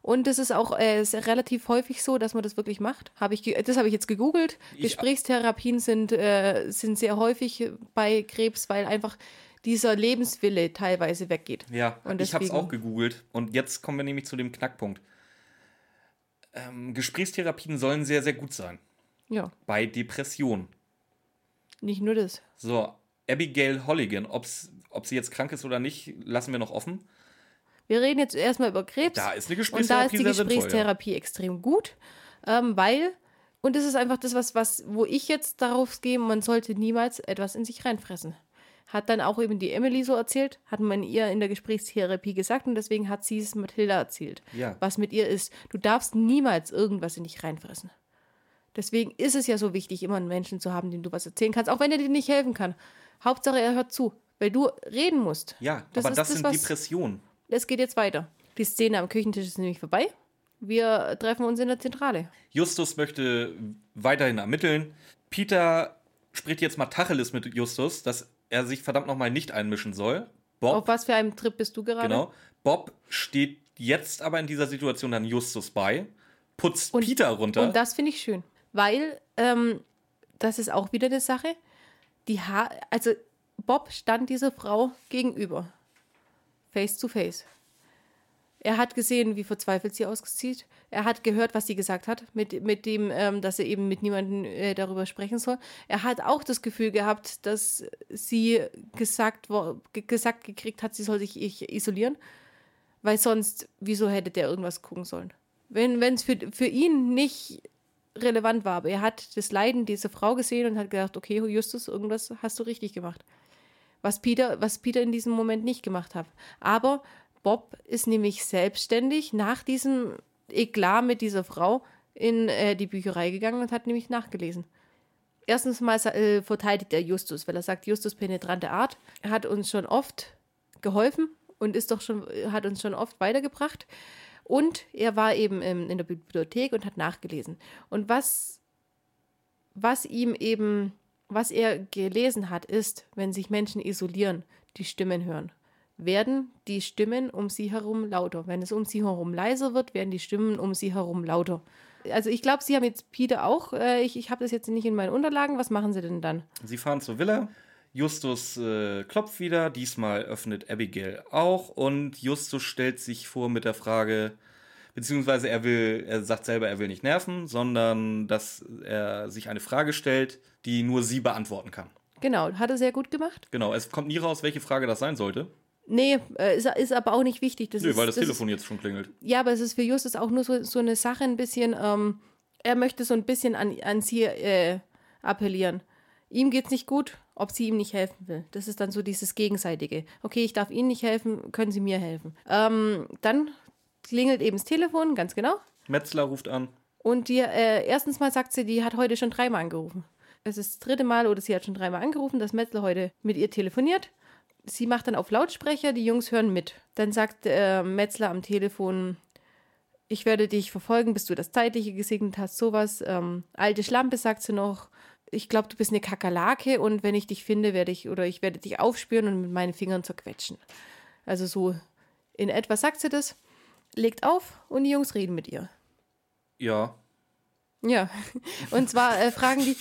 Und es ist auch ist relativ häufig so, dass man das wirklich macht. Das habe ich jetzt gegoogelt. Gesprächstherapien sind sehr häufig bei Krebs, weil einfach dieser Lebenswille teilweise weggeht. Ja, und ich habe es auch gegoogelt. Und jetzt kommen wir nämlich zu dem Knackpunkt. Gesprächstherapien sollen sehr, sehr gut sein. Ja. Bei Depressionen. Nicht nur das. So, Abigail Holligan, ob sie jetzt krank ist oder nicht, lassen wir noch offen. Wir reden jetzt erstmal über Krebs. Da ist eine Gesprächstherapie sehr sinnvoll. Und da ist die Gesprächstherapie extrem gut, und das ist einfach das, wo ich jetzt darauf gehe, man sollte niemals etwas in sich reinfressen. hat dann auch eben die Emily so erzählt, hat man ihr in der Gesprächstherapie gesagt und deswegen hat sie es Mathilda erzählt, ja. Was mit ihr ist. Du darfst niemals irgendwas in dich reinfressen. Deswegen ist es ja so wichtig, immer einen Menschen zu haben, dem du was erzählen kannst, auch wenn er dir nicht helfen kann. Hauptsache, er hört zu, weil du reden musst. Ja, das aber das sind Depressionen. Es geht jetzt weiter. Die Szene am Küchentisch ist nämlich vorbei. Wir treffen uns in der Zentrale. Justus möchte weiterhin ermitteln. Peter spricht jetzt mal Tacheles mit Justus, dass er sich verdammt nochmal nicht einmischen soll. Bob, auf was für einem Trip bist du gerade? Genau. Bob steht jetzt aber in dieser Situation dann Justus bei, putzt Peter runter. Und das finde ich schön, weil das ist auch wieder eine Sache. Bob stand dieser Frau gegenüber, face to face. Er hat gesehen, wie verzweifelt sie aussieht. Er hat gehört, was sie gesagt hat, mit dem, dass er eben mit niemandem darüber sprechen soll. Er hat auch das Gefühl gehabt, dass sie gesagt gekriegt hat, sie soll sich isolieren. Weil sonst, wieso hätte der irgendwas gucken sollen? Wenn es für ihn nicht relevant war. Aber er hat das Leiden dieser Frau gesehen und hat gedacht, okay, Justus, irgendwas hast du richtig gemacht. Was Peter in diesem Moment nicht gemacht hat. Aber Bob ist nämlich selbstständig nach diesem Eklat mit dieser Frau in die Bücherei gegangen und hat nämlich nachgelesen. Erstens mal verteidigt er Justus, weil er sagt, Justus penetrante Art. Er hat uns schon oft geholfen und hat uns schon oft weitergebracht. Und er war eben in der Bibliothek und hat nachgelesen. Und was er gelesen hat, ist, wenn sich Menschen isolieren, die Stimmen hören, werden die Stimmen um sie herum lauter. Wenn es um sie herum leiser wird, werden die Stimmen um sie herum lauter. Also ich glaube, Sie haben jetzt Peter auch. Ich habe das jetzt nicht in meinen Unterlagen. Was machen Sie denn dann? Sie fahren zur Villa. Justus klopft wieder. Diesmal öffnet Abigail auch. Und Justus stellt sich vor mit der Frage, beziehungsweise er sagt selber, er will nicht nerven, sondern dass er sich eine Frage stellt, die nur sie beantworten kann. Genau, hat er sehr gut gemacht. Genau, es kommt nie raus, welche Frage das sein sollte. Nee, ist aber auch nicht wichtig. Das weil das Telefon jetzt schon klingelt. Ja, aber es ist für Justus auch nur so eine Sache ein bisschen, er möchte so ein bisschen an sie appellieren. Ihm geht's nicht gut, ob sie ihm nicht helfen will. Das ist dann so dieses Gegenseitige. Okay, ich darf Ihnen nicht helfen, können Sie mir helfen. Dann klingelt eben das Telefon, ganz genau. Metzler ruft an. Und erstens mal sagt sie, die hat heute schon dreimal angerufen. Es ist das dritte Mal oder sie hat schon dreimal angerufen, dass Metzler heute mit ihr telefoniert. Sie macht dann auf Lautsprecher, die Jungs hören mit. Dann sagt Metzler am Telefon, ich werde dich verfolgen, bis du das Zeitliche gesegnet hast, sowas. Alte Schlampe, sagt sie noch. Ich glaube, du bist eine Kakerlake und wenn ich dich finde, ich werde dich aufspüren und mit meinen Fingern zerquetschen. Also so in etwa sagt sie das, legt auf und die Jungs reden mit ihr. Ja. Ja, und zwar fragen die...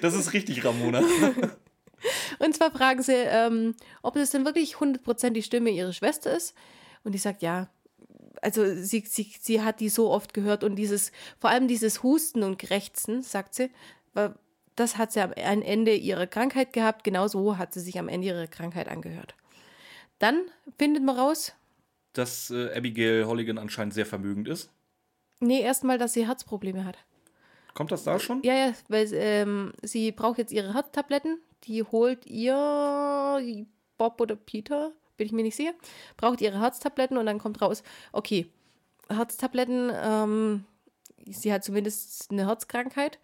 Das ist richtig, Ramona. Und zwar fragen sie, ob das denn wirklich 100% die Stimme ihrer Schwester ist. Und die sagt, ja, also sie hat die so oft gehört. Und vor allem dieses Husten und Krächzen, sagt sie, das hat sie am Ende ihrer Krankheit gehabt. Genauso hat sie sich am Ende ihrer Krankheit angehört. Dann findet man raus, dass Abigail Holligan anscheinend sehr vermögend ist. Nee, erstmal, dass sie Herzprobleme hat. Kommt das da schon? Ja, weil sie braucht jetzt ihre Herztabletten. Die holt ihr Bob oder Peter, bin ich mir nicht sicher. Braucht ihre Herztabletten und dann kommt raus, okay, Herztabletten, sie hat zumindest eine Herzkrankheit.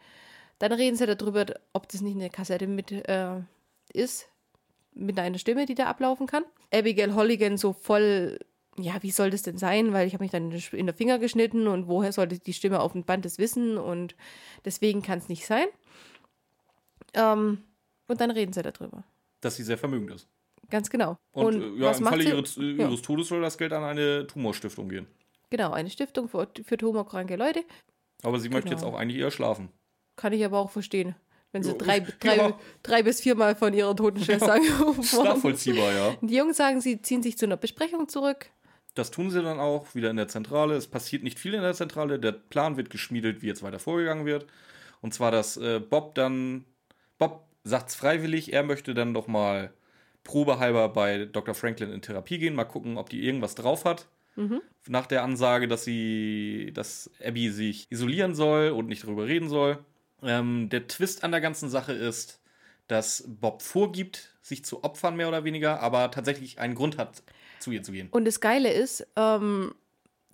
Dann reden sie darüber, ob das nicht eine Kassette ist, mit einer Stimme, die da ablaufen kann. Abigail Holligan so voll... Ja, wie soll das denn sein? Weil ich habe mich dann in der Finger geschnitten und woher sollte die Stimme auf dem Band das wissen? Und deswegen kann es nicht sein. Und dann reden sie darüber. Dass sie sehr vermögend ist. Ganz genau. Und ja, im Falle ihres Todes soll das Geld an eine Tumorstiftung gehen. Genau, eine Stiftung für tumorkranke Leute. Aber sie möchte jetzt auch eigentlich eher schlafen. Kann ich aber auch verstehen. Wenn sie drei bis viermal von ihrer toten Schwester angerufen worden. Nachvollziehbar, ja. Die Jungs sagen, sie ziehen sich zu einer Besprechung zurück. Das tun sie dann auch, wieder in der Zentrale. Es passiert nicht viel in der Zentrale. Der Plan wird geschmiedet, wie jetzt weiter vorgegangen wird. Und zwar, dass Bob sagt's freiwillig, er möchte dann doch mal probehalber bei Dr. Franklin in Therapie gehen, mal gucken, ob die irgendwas drauf hat. Mhm. Nach der Ansage, dass Abby sich isolieren soll und nicht darüber reden soll. Der Twist an der ganzen Sache ist, dass Bob vorgibt, sich zu opfern, mehr oder weniger, aber tatsächlich einen Grund hat, zu ihr zu gehen. Und das Geile ist,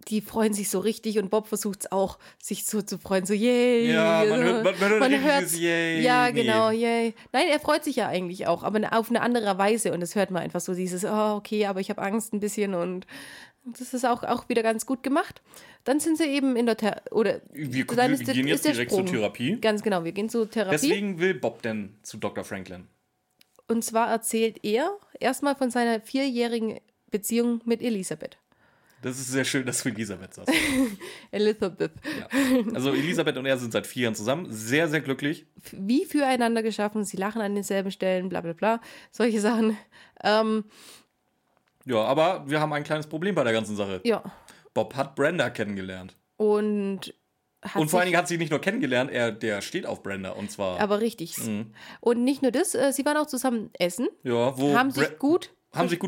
die freuen sich so richtig und Bob versucht es auch, sich so zu freuen, so yay. Ja, man hört dieses yay. Ja, genau, yay. Nein, er freut sich ja eigentlich auch, aber auf eine andere Weise und das hört man einfach so, dieses, oh, okay, aber ich habe Angst ein bisschen und das ist auch wieder ganz gut gemacht. Dann sind sie eben in der Wir gehen jetzt direkt zur Therapie. Ganz genau, wir gehen zur Therapie. Deswegen will Bob denn zu Dr. Franklin. Und zwar erzählt er erstmal von seiner 4-jährigen Beziehung mit Elisabeth. Das ist sehr schön, dass du Elisabeth sagst. Elisabeth. Ja. Also Elisabeth und er sind seit 4 Jahren zusammen, sehr, sehr glücklich. Wie füreinander geschaffen, sie lachen an denselben Stellen, bla bla bla, solche Sachen. Ja, aber wir haben ein kleines Problem bei der ganzen Sache. Ja. Bob hat Brenda kennengelernt. Und vor allen Dingen hat sie nicht nur kennengelernt, der steht auf Brenda und zwar... Aber richtig. Mhm. Und nicht nur das, sie waren auch zusammen essen. Ja, haben sich gut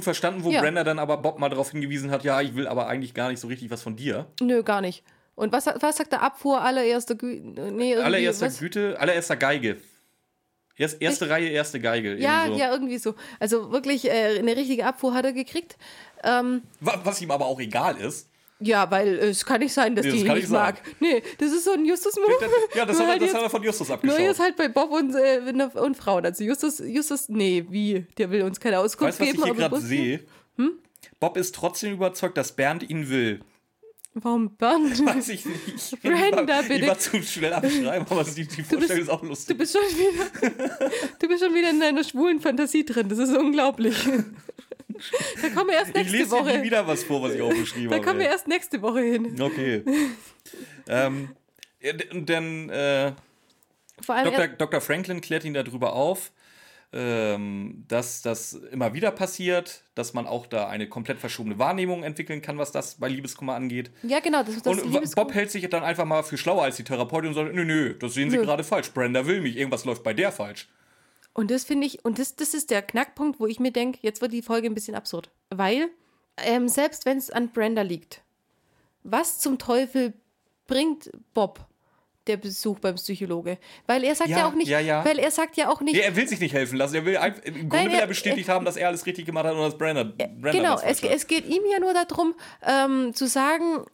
verstanden, wo ja. Brenda dann aber Bob mal darauf hingewiesen hat, ja, ich will aber eigentlich gar nicht so richtig was von dir. Nö, gar nicht. Und was sagt der Abfuhr allererster Geige. Erste Reihe, erste Geige. Ja, so. Ja, irgendwie so. Also wirklich eine richtige Abfuhr hat er gekriegt. Was ihm aber auch egal ist. Ja, weil es kann nicht sein, dass die ihn nicht mag. Nee, das ist so ein Justus-Move. Ja, das hat er von Justus abgeschaut. Nur jetzt halt bei Bob und Frauen. Also Justus, nee, wie? Der will uns keine Auskunft geben. Weißt du, was ich hier gerade sehe? Hm? Bob ist trotzdem überzeugt, dass Bernd ihn will. Warum Bernd? Weiß ich nicht. Brenda, bitte. Ich war zu schnell abschreiben, aber die Vorstellung ist auch lustig. Du bist schon wieder in deiner schwulen Fantasie drin. Das ist unglaublich. Da kommen wir erst nächste Woche hin. Ich lese dir wieder was vor, was ich aufgeschrieben habe. Da kommen wir erst nächste Woche hin. Okay. Dr. Franklin klärt ihn darüber auf, dass das immer wieder passiert, dass man auch da eine komplett verschobene Wahrnehmung entwickeln kann, was das bei Liebeskummer angeht. Ja, genau. Und Bob hält sich dann einfach mal für schlauer als die Therapeutin und sagt, nö, das sehen Sie gerade falsch. Brenda will mich. Irgendwas läuft bei der falsch. Und das finde ich, das ist der Knackpunkt, wo ich mir denke, jetzt wird die Folge ein bisschen absurd. Weil, selbst wenn es an Brenda liegt, was zum Teufel bringt Bob der Besuch beim Psychologe? Weil er sagt ja auch nicht. Ja, er will sich nicht helfen lassen. Er will im Grunde bestätigt haben, dass er alles richtig gemacht hat und dass Brenda genau, es geht ihm ja nur darum, zu sagen,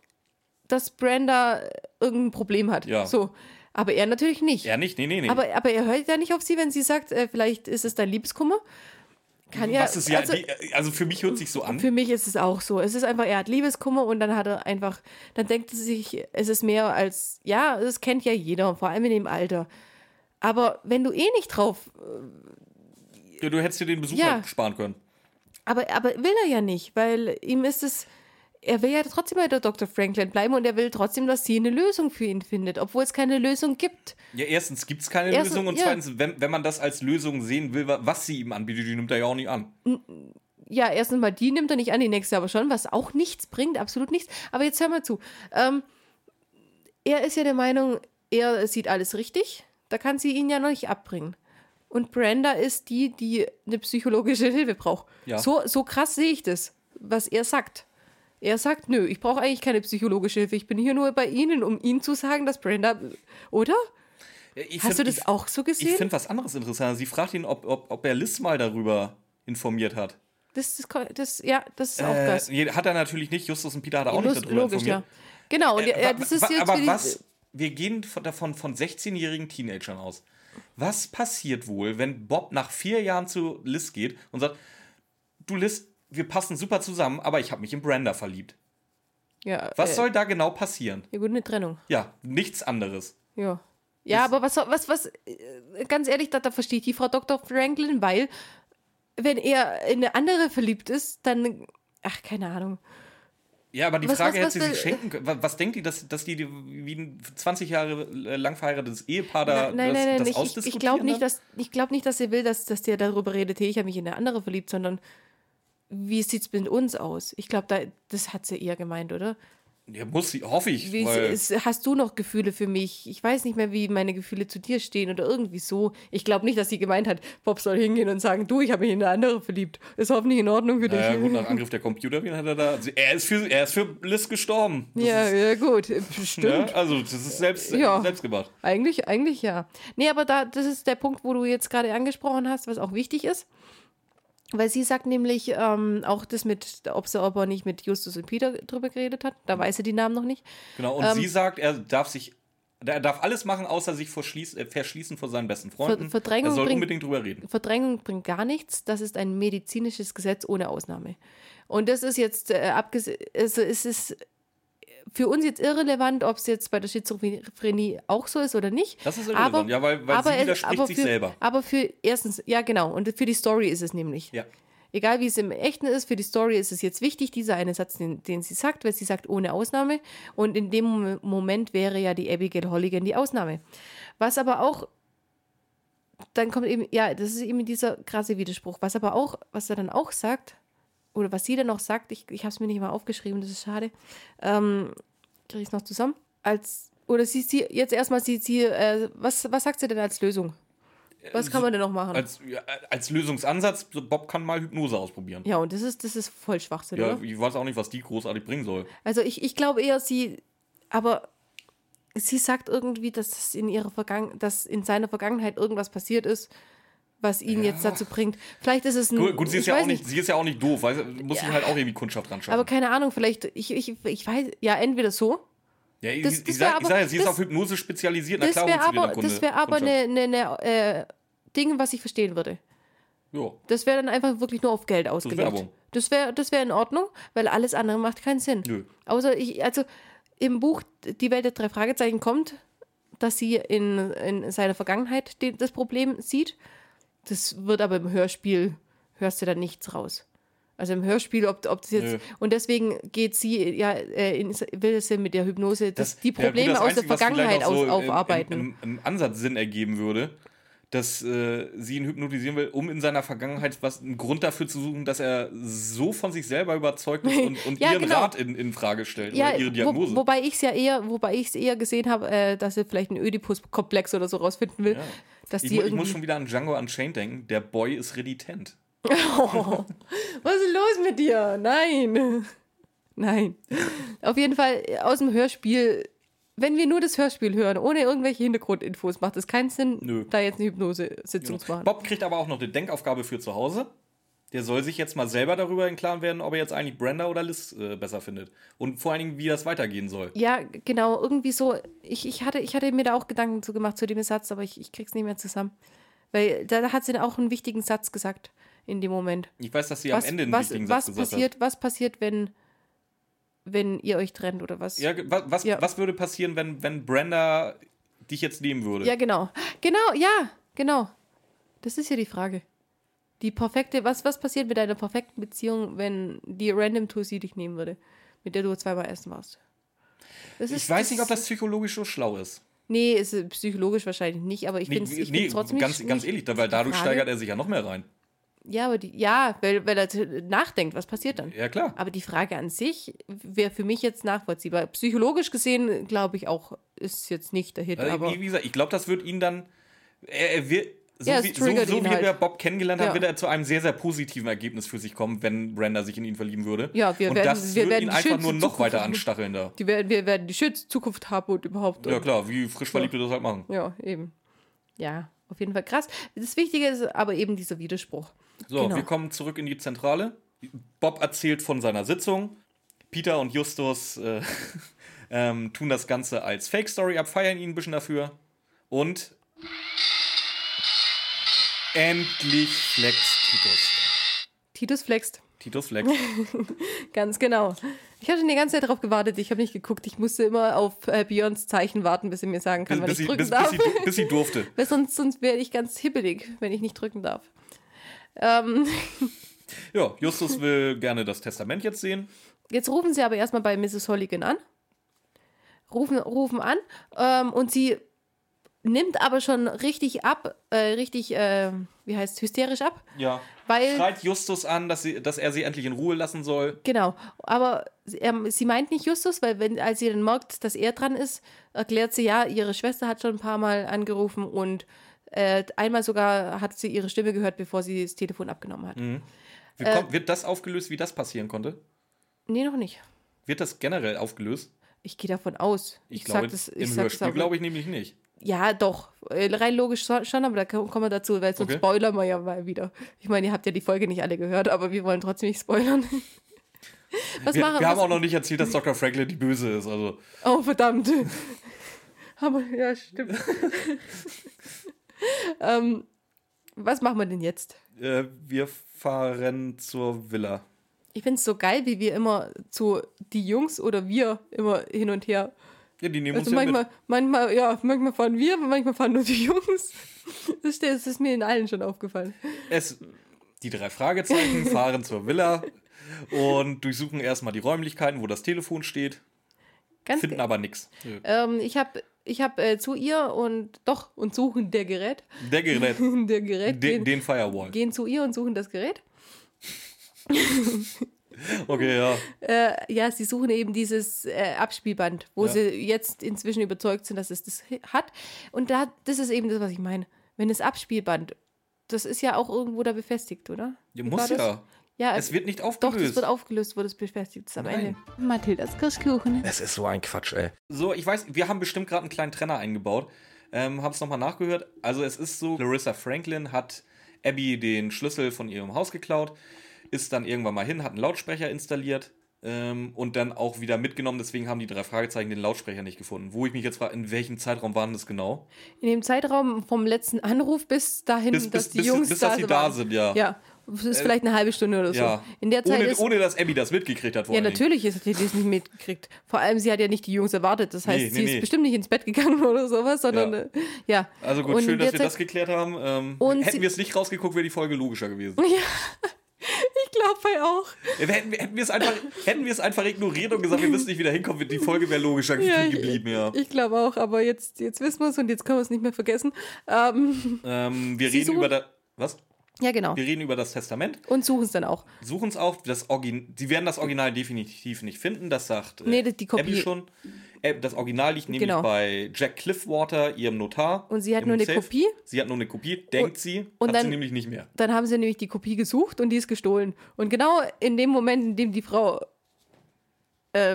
dass Brenda irgendein Problem hat. Ja. So. Aber er natürlich nicht. Er nicht, nee. Aber er hört ja nicht auf sie, wenn sie sagt, vielleicht ist es dein Liebeskummer. Für mich hört es sich so an. Für mich ist es auch so. Es ist einfach, er hat Liebeskummer und dann hat er einfach, dann denkt er sich, es ist mehr als, ja, das kennt ja jeder, vor allem in dem Alter. Aber wenn du eh nicht drauf... Ja, du hättest dir den Besuch halt sparen können. Aber will er ja nicht, weil ihm ist es... Er will ja trotzdem bei der Dr. Franklin bleiben und er will trotzdem, dass sie eine Lösung für ihn findet, obwohl es keine Lösung gibt. Ja, erstens gibt es keine Lösung und zweitens, wenn man das als Lösung sehen will, was sie ihm anbietet, die nimmt er ja auch nicht an. Ja, erstens mal, die nimmt er nicht an, die nächste aber schon, was auch nichts bringt, absolut nichts. Aber jetzt hör mal zu. Er ist ja der Meinung, er sieht alles richtig, da kann sie ihn ja noch nicht abbringen. Und Brenda ist die, die eine psychologische Hilfe braucht. Ja. So krass sehe ich das, was er sagt. Er sagt, nö, ich brauche eigentlich keine psychologische Hilfe. Ich bin hier nur bei Ihnen, um Ihnen zu sagen, dass Brenda... Oder? Hast du das auch so gesehen? Ich finde was anderes interessant. Sie fragt ihn, ob er Liz mal darüber informiert hat. Das ist auch krass. Hat er natürlich nicht. Justus und Peter hat er auch nicht darüber informiert. Ja. Genau. Wir gehen von 16-jährigen Teenagern aus. Was passiert wohl, wenn Bob nach 4 Jahren zu Liz geht und sagt, du Liz... Wir passen super zusammen, aber ich habe mich in Brenda verliebt. Ja. Was soll da genau passieren? Ja, gut, eine Trennung. Ja, nichts anderes. Ja. Ja, aber was, ganz ehrlich, da versteht die Frau Dr. Franklin, weil, wenn er in eine andere verliebt ist, dann, ach, keine Ahnung. Ja, aber die Frage hätte sie sich schenken können. Was denkt die, dass die wie ein 20 Jahre lang verheiratetes Ehepaar da das ausdiskutieren? Ich glaube nicht, dass sie will, dass der darüber redet, hey, ich habe mich in eine andere verliebt, sondern wie sieht es mit uns aus? Ich glaube, das hat sie eher gemeint, oder? Ja, muss sie, hoffe ich. Hast du noch Gefühle für mich? Ich weiß nicht mehr, wie meine Gefühle zu dir stehen oder irgendwie so. Ich glaube nicht, dass sie gemeint hat, Bob soll hingehen und sagen, du, ich habe mich in eine andere verliebt. Ist hoffentlich in Ordnung für dich. Ja, gut, nach Angriff der Computerviren hat er da... Also er ist für Liz gestorben. Ja, gut. Stimmt. Ja, also, das ist selbst gemacht. Eigentlich ja. Nee, aber das ist der Punkt, wo du jetzt gerade angesprochen hast, was auch wichtig ist. Weil sie sagt nämlich auch das mit, ob sie aber nicht mit Justus und Peter drüber geredet hat. Da weiß sie die Namen noch nicht. Genau, und sie sagt, er darf alles machen, außer sich verschließen vor seinen besten Freunden. Er soll unbedingt drüber reden. Verdrängung bringt gar nichts. Das ist ein medizinisches Gesetz ohne Ausnahme. Und das ist jetzt, es ist für uns jetzt irrelevant, ob es jetzt bei der Schizophrenie auch so ist oder nicht. Das ist irrelevant, weil sie widerspricht sich selber. Aber für erstens, ja genau, und für die Story ist es nämlich. Ja. Egal wie es im Echten ist, für die Story ist es jetzt wichtig, dieser eine Satz, den sie sagt, weil sie sagt, ohne Ausnahme. Und in dem Moment wäre ja die Abigail Holligan die Ausnahme. Was aber auch, dann kommt eben, ja, das ist eben dieser krasse Widerspruch. Was aber auch, was er dann auch sagt, oder was sie dann noch sagt, ich habe es mir nicht mal aufgeschrieben, das ist schade, kriege ich es noch zusammen, was sagt sie denn als Lösung? Was kann man denn noch machen? Als Lösungsansatz, Bob kann mal Hypnose ausprobieren. Ja, und das ist voll Schwachsinn, ja, oder? Ich weiß auch nicht, was die großartig bringen soll. Also ich glaube eher, sie sagt irgendwie, dass in seiner Vergangenheit irgendwas passiert ist, was ihn jetzt dazu bringt. Vielleicht ist es ein... Gut, sie ist ja auch nicht doof, weil muss ich halt auch irgendwie Kundschaft dran schaffen. Aber keine Ahnung, vielleicht, ich weiß, ja, entweder so. Ja, ich sage, sie ist auf Hypnose spezialisiert. Na klar, das wäre aber eine Ding, was ich verstehen würde. Ja. Das wäre dann einfach wirklich nur auf Geld ausgelegt. Das wäre in Ordnung, weil alles andere macht keinen Sinn. Nö. Außer im Buch Die Welt der 3 Fragezeichen kommt, dass sie in seiner Vergangenheit das Problem sieht. Das wird aber im Hörspiel, hörst du da nichts raus. Also im Hörspiel, ob das jetzt... Nö. Und deswegen geht sie, will sie mit der Hypnose die Probleme aus der Vergangenheit aufarbeiten. Im Ansatz Sinn ergeben würde, dass sie ihn hypnotisieren will, um in seiner Vergangenheit einen Grund dafür zu suchen, dass er so von sich selber überzeugt ist und ja, ihren Rat in Frage stellt, ja, oder ihre Diagnose. Wobei ich es eher gesehen habe, dass er vielleicht einen Ödipus-Komplex oder so rausfinden will. Ja. Ich muss schon wieder an Django Unchained denken. Der Boy ist renitent. Oh, was ist los mit dir? Nein. Auf jeden Fall aus dem Hörspiel, wenn wir nur das Hörspiel hören, ohne irgendwelche Hintergrundinfos, macht es keinen Sinn, da jetzt eine Hypnose-Sitzung zu machen. Bob kriegt aber auch noch eine Denkaufgabe für zu Hause. Der soll sich jetzt mal selber darüber im Klaren werden, ob er jetzt eigentlich Brenda oder Liz besser findet. Und vor allen Dingen, wie das weitergehen soll. Ja, genau, irgendwie so. Ich hatte mir da auch Gedanken zu gemacht zu dem Satz, aber ich krieg's nicht mehr zusammen. Weil da hat sie auch einen wichtigen Satz gesagt in dem Moment. Ich weiß, dass sie am Ende einen wichtigen Satz gesagt hat. Was passiert, wenn ihr euch trennt oder was? Ja, was würde passieren, wenn Brenda dich jetzt nehmen würde? Ja, genau. Genau. Das ist ja die Frage. Die perfekte, was passiert mit deiner perfekten Beziehung, wenn die Random Tour sie dich nehmen würde, mit der du zweimal essen warst? Ich weiß nicht, ob das psychologisch so schlau ist. Nee, ist psychologisch wahrscheinlich nicht, aber ich finde es trotzdem ganz ehrlich, weil dadurch steigert er sich ja noch mehr rein. Ja, aber weil er nachdenkt, was passiert dann? Ja, klar. Aber die Frage an sich wäre für mich jetzt nachvollziehbar. Psychologisch gesehen, glaube ich auch, ist jetzt nicht der Hit. Also, aber wie gesagt, ich glaube, das wird ihn dann... Er wird... So wie wir Bob kennengelernt haben, wird er zu einem sehr, sehr positiven Ergebnis für sich kommen, wenn Brenda sich in ihn verlieben würde. Ja, wir werden ihn einfach nur noch weiter anstacheln da. Wir werden die schönste Zukunft haben und überhaupt. Ja, klar, wie frisch verliebt wir das halt machen. Ja, eben. Ja, auf jeden Fall krass. Das Wichtige ist aber eben dieser Widerspruch. So, genau. Wir kommen zurück in die Zentrale. Bob erzählt von seiner Sitzung. Peter und Justus tun das Ganze als Fake-Story ab, feiern ihn ein bisschen dafür. Und... endlich flext Titus. Titus flext. Ganz genau. Ich hatte schon die ganze Zeit darauf gewartet. Ich habe nicht geguckt. Ich musste immer auf Björns Zeichen warten, bis sie mir sagen kann, wann ich drücken darf. Bis sie durfte. Weil sonst wäre ich ganz hibbelig, wenn ich nicht drücken darf. Ja, Justus will gerne das Testament jetzt sehen. Jetzt rufen sie aber erstmal bei Mrs. Holligan an. Rufen an und sie... nimmt aber schon richtig ab, hysterisch ab. Ja, schreit Justus an, dass er sie endlich in Ruhe lassen soll. Genau, aber sie meint nicht Justus, weil als sie dann merkt, dass er dran ist, erklärt sie, ja, ihre Schwester hat schon ein paar Mal angerufen und einmal sogar hat sie ihre Stimme gehört, bevor sie das Telefon abgenommen hat. Mhm. Wird das aufgelöst, wie das passieren konnte? Nee, noch nicht. Wird das generell aufgelöst? Ich gehe davon aus. Ich glaube, im Hörspiel glaube ich nämlich nicht. Ja, doch. Rein logisch schon, aber da kommen wir dazu, weil sonst spoilern wir ja mal wieder. Ich meine, ihr habt ja die Folge nicht alle gehört, aber wir wollen trotzdem nicht spoilern. Wir haben auch noch nicht erzählt, dass Dr. Franklin die Böse ist. Also. Oh, verdammt. Aber ja, stimmt. Was machen wir denn jetzt? Wir fahren zur Villa. Ich finde es so geil, wie wir immer zu die Jungs oder wir immer hin und her. Ja, die nehmen also uns manchmal, ja mit. Manchmal fahren wir, manchmal fahren nur die Jungs. Das ist mir in allen schon aufgefallen. Die drei Fragezeichen fahren zur Villa und durchsuchen erstmal die Räumlichkeiten, wo das Telefon steht. Ganz finden geil. Aber nichts. Ich habe zu ihr und suchen der Gerät. Der Gerät. Den Firewall. Gehen zu ihr und suchen das Gerät. Okay, ja. Ja, sie suchen eben dieses Abspielband, wo sie jetzt inzwischen überzeugt sind, dass es das hat. Und das ist eben das, was ich meine. Wenn das Abspielband, das ist ja auch irgendwo da befestigt, oder? Ja, muss ja. Ja, es wird nicht aufgelöst. Doch, es wird aufgelöst, wurde es befestigt. Am Ende. Mathildas Kirschkuchen. Es ist so ein Quatsch, ey. So, ich weiß, wir haben bestimmt gerade einen kleinen Trenner eingebaut. Haben es nochmal nachgehört. Also es ist so, Clarissa Franklin hat Abby den Schlüssel von ihrem Haus geklaut, ist dann irgendwann mal hin, hat einen Lautsprecher installiert und dann auch wieder mitgenommen. Deswegen haben die drei Fragezeichen den Lautsprecher nicht gefunden. Wo ich mich jetzt frage, in welchem Zeitraum waren das genau? In dem Zeitraum vom letzten Anruf bis dahin, dass die Jungs da sind. Ja, das ist vielleicht eine halbe Stunde oder so. Ja. In der Zeit ohne dass Abby das mitgekriegt hat. Ja, natürlich hat sie das nicht mitgekriegt. Vor allem, sie hat ja nicht die Jungs erwartet. Das heißt, sie ist bestimmt nicht ins Bett gegangen oder sowas, sondern ja. Also gut, und schön, dass wir das geklärt haben. Hätten wir es nicht rausgeguckt, wäre die Folge logischer gewesen. Ja. Ich glaube ja auch. Hätten wir es einfach ignoriert und gesagt, wir müssen nicht wieder hinkommen, die Folge wäre logischer geblieben. Ja. Ich glaube auch, aber jetzt wissen wir es und jetzt können wir es nicht mehr vergessen. Was? Ja, genau. Wir reden über das Testament. Und suchen es dann auch. Sie werden das Original definitiv nicht finden, das sagt die Kopie. Abby schon. Das Original liegt nämlich bei Jack Cliffwater, ihrem Notar. Und sie hat nur eine Kopie. Sie hat nur eine Kopie, denkt sie, und hat sie nämlich nicht mehr. Dann haben sie nämlich die Kopie gesucht und die ist gestohlen. Und genau in dem Moment, in dem die Frau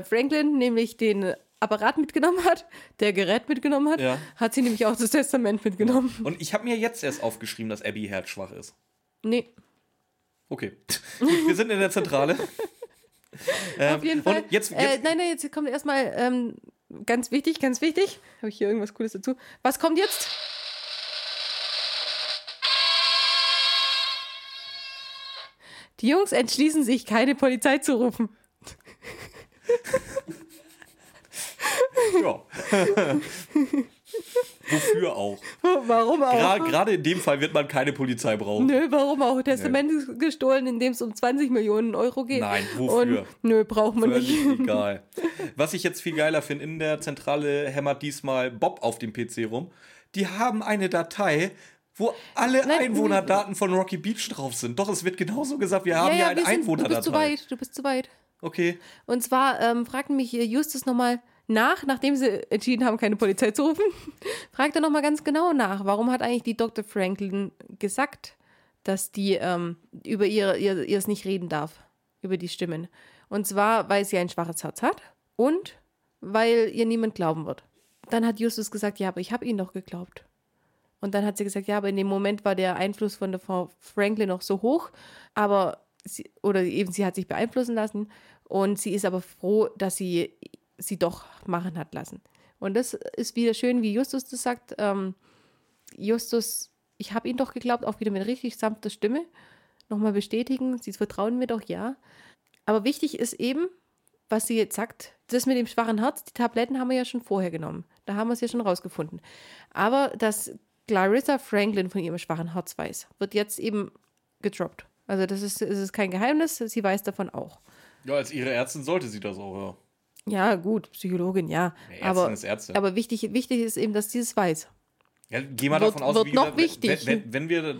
Franklin nämlich den Apparat mitgenommen hat, hat sie nämlich auch das Testament mitgenommen. Und ich habe mir jetzt erst aufgeschrieben, dass Abby herzschwach ist. Nee. Okay. Wir sind in der Zentrale. Auf jeden Fall. Jetzt kommt erstmal ganz wichtig. Habe ich hier irgendwas Cooles dazu? Was kommt jetzt? Die Jungs entschließen sich, keine Polizei zu rufen. Ja. Wofür auch? Warum auch? Gerade in dem Fall wird man keine Polizei brauchen. Nö, warum auch? Testament ist gestohlen, in dem es um 20 Millionen Euro geht. Nein, wofür? Und nö, braucht man völlig nicht. Egal. Was ich jetzt viel geiler finde, in der Zentrale hämmert diesmal Bob auf dem PC rum. Die haben eine Datei, wo alle Einwohnerdaten von Rocky Beach drauf sind. Doch, es wird genauso gesagt, wir haben ja eine Einwohnerdatei. Du bist zu weit. Okay. Und zwar fragten mich Justus nochmal, nachdem sie entschieden haben, keine Polizei zu rufen, fragt er nochmal ganz genau nach, warum hat eigentlich die Dr. Franklin gesagt, dass die über ihr es nicht reden darf, über die Stimmen. Und zwar, weil sie ein schwaches Herz hat und weil ihr niemand glauben wird. Dann hat Justus gesagt, ja, aber ich habe ihnen doch geglaubt. Und dann hat sie gesagt, ja, aber in dem Moment war der Einfluss von der Frau Franklin noch so hoch, sie hat sich beeinflussen lassen und sie ist aber froh, dass sie doch machen hat lassen. Und das ist wieder schön, wie Justus das sagt. Justus, ich habe ihn doch geglaubt, auch wieder mit richtig sanfter Stimme. Nochmal bestätigen, sie vertrauen mir doch, ja. Aber wichtig ist eben, was sie jetzt sagt, das mit dem schwachen Herz, die Tabletten haben wir ja schon vorher genommen. Da haben wir es ja schon rausgefunden. Aber dass Clarissa Franklin von ihrem schwachen Herz weiß, wird jetzt eben gedroppt. Also das ist kein Geheimnis, sie weiß davon auch. Ja, als ihre Ärztin sollte sie das auch, ja. Ja, gut, Psychologin, ja. Aber wichtig ist eben, dass sie es weiß. Ja, geh mal davon aus, wie gesagt, wenn wir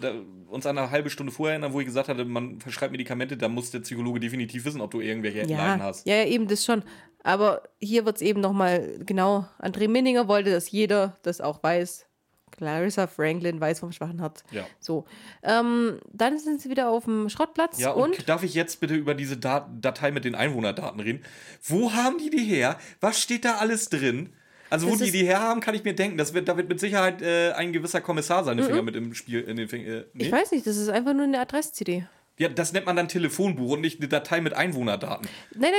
uns an eine halbe Stunde vorher erinnern, wo ich gesagt hatte, man verschreibt Medikamente, da muss der Psychologe definitiv wissen, ob du irgendwelche Leiden hast. Ja, eben, das schon. Aber hier wird es eben nochmal, genau, André Minninger wollte, dass jeder das auch weiß. Clarissa Franklin weiß vom schwachen Herz. Ja. So. Dann sind sie wieder auf dem Schrottplatz. Ja, und darf ich jetzt bitte über diese Datei mit den Einwohnerdaten reden? Wo haben die her? Was steht da alles drin? Also wo die herhaben, kann ich mir denken. Da wird mit Sicherheit ein gewisser Kommissar seine Finger mit im Spiel. Ich weiß nicht, das ist einfach nur eine Adress-CD. Ja, das nennt man dann Telefonbuch und nicht eine Datei mit Einwohnerdaten. Nein,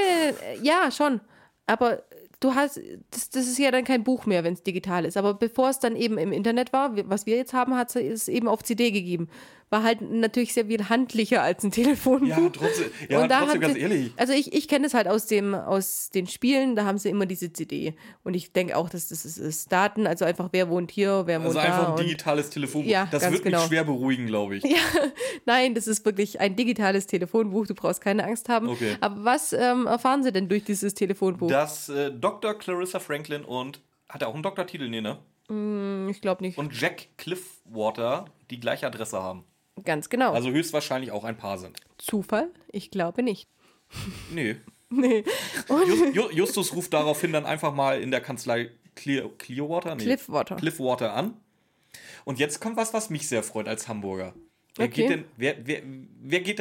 ja, schon. Aber du hast, das ist ja dann kein Buch mehr, wenn es digital ist. Aber bevor es dann eben im Internet war, was wir jetzt haben, hat es eben auf CD gegeben. War halt natürlich sehr viel handlicher als ein Telefonbuch. Ja, trotzdem, ganz ehrlich. Also ich kenne das halt aus den Spielen, da haben sie immer diese CD. Und ich denke auch, dass das ist Daten, also einfach wer wohnt hier, wer wohnt da. Also einfach ein digitales Telefonbuch. Ja, das wird mich schwer beruhigen, glaube ich. Ja, nein, das ist wirklich ein digitales Telefonbuch, du brauchst keine Angst haben. Okay. Aber was erfahren sie denn durch dieses Telefonbuch? Dass Dr. Clarissa Franklin und, hat er auch einen Doktortitel? Nee, ne? Ich glaube nicht. Und Jack Cliffwater die gleiche Adresse haben. Ganz genau. Also höchstwahrscheinlich auch ein Paar sind. Zufall? Ich glaube nicht. Nee. Justus ruft daraufhin dann einfach mal in der Kanzlei Cliffwater an. Und jetzt kommt was mich sehr freut als Hamburger. Wer geht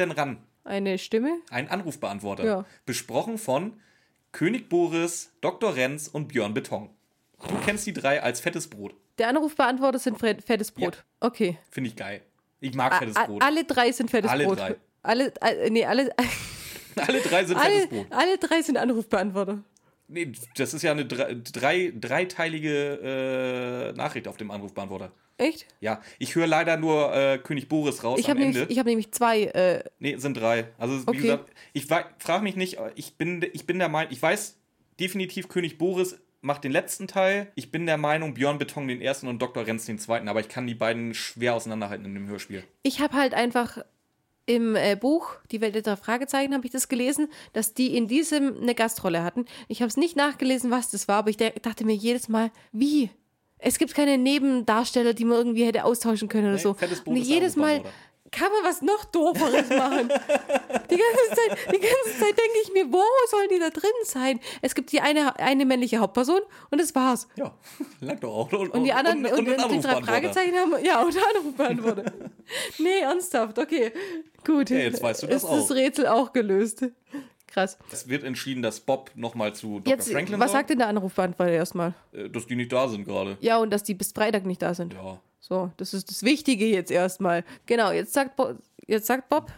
denn ran? Eine Stimme? Ein Anrufbeantworter. Ja. Besprochen von König Boris, Dr. Renz und Björn Beton. Du kennst die drei als fettes Brot. Der Anrufbeantworter sind fettes Brot. Ja. Okay. Finde ich geil. Ich mag fettes Brot. Alle drei sind fettes Brot. Drei. Alle drei sind fettes Brot. Alle drei sind Anrufbeantworter. Nee, das ist ja eine dreiteilige Nachricht auf dem Anrufbeantworter. Echt? Ja, ich höre leider nur König Boris raus am Ende. Ich habe nämlich zwei. Nee, sind drei. Also wie gesagt, ich frage mich nicht, ich bin der Meinung, ich weiß definitiv, König Boris macht den letzten Teil. Ich bin der Meinung, Björn Beton den ersten und Dr. Renz den zweiten. Aber ich kann die beiden schwer auseinanderhalten in dem Hörspiel. Ich habe halt einfach im Buch, die Welt der drei Fragezeichen, habe ich das gelesen, dass die in diesem eine Gastrolle hatten. Ich habe es nicht nachgelesen, was das war, aber ich dachte mir jedes Mal, wie? Es gibt keine Nebendarsteller, die man irgendwie hätte austauschen können oder so. Und jedes Mal kann man was noch Dooferes machen. Die ganze Zeit denke ich mir, wo sollen die da drin sein? Es gibt die eine männliche Hauptperson und das war's. Ja, lang doch auch. Und die anderen, und die drei Fragezeichen haben, ja, und Anrufbeantworter. Nee, ernsthaft, okay. Gut, hey, jetzt weißt du das auch. Ist das Rätsel auch gelöst. Krass. Es wird entschieden, dass Bob nochmal zu Dr. Franklin soll. Was sagt denn der Anrufbeantworter erstmal? Dass die nicht da sind gerade. Ja, und dass die bis Freitag nicht da sind. Ja. So, das ist das Wichtige jetzt erstmal. Genau, jetzt sagt Bob.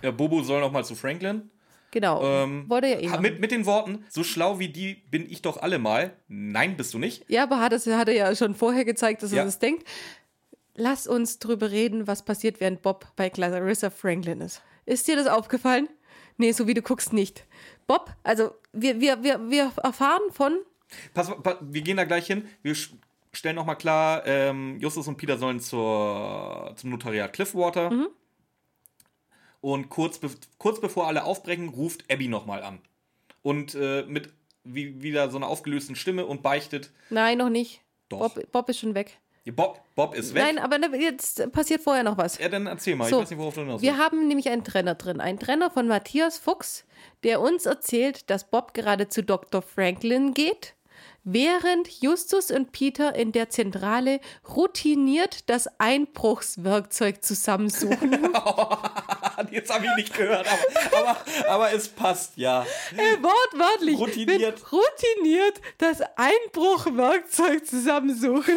Ja, Bobo soll nochmal zu Franklin. Genau, wollte ja eh mit den Worten, so schlau wie die bin ich doch alle mal. Nein, bist du nicht. Ja, aber hat er ja schon vorher gezeigt, dass er das denkt. Lass uns drüber reden, was passiert, während Bob bei Clarissa Franklin ist. Ist dir das aufgefallen? Nee, so wie du guckst, nicht. Bob, also wir erfahren von... Pass, wir gehen da gleich hin, wir... Stellen nochmal klar, Justus und Peter sollen zum Notariat Cliffwater. Mhm. Und kurz bevor alle aufbrechen, ruft Abby nochmal an. Und mit wieder so einer aufgelösten Stimme und beichtet. Nein, noch nicht. Doch. Bob ist schon weg. Bob ist weg. Nein, aber jetzt passiert vorher noch was. Ja, dann erzähl mal. So, ich weiß nicht, worauf du hinaus willst. Wir haben nämlich einen Trenner drin. Einen Trenner von Matthias Fuchs, der uns erzählt, dass Bob gerade zu Dr. Franklin geht. Während Justus und Peter in der Zentrale routiniert das Einbruchswerkzeug zusammensuchen. Jetzt habe ich nicht gehört, aber es passt, ja. Wortwörtlich. Routiniert das Einbruchwerkzeug zusammensuchen.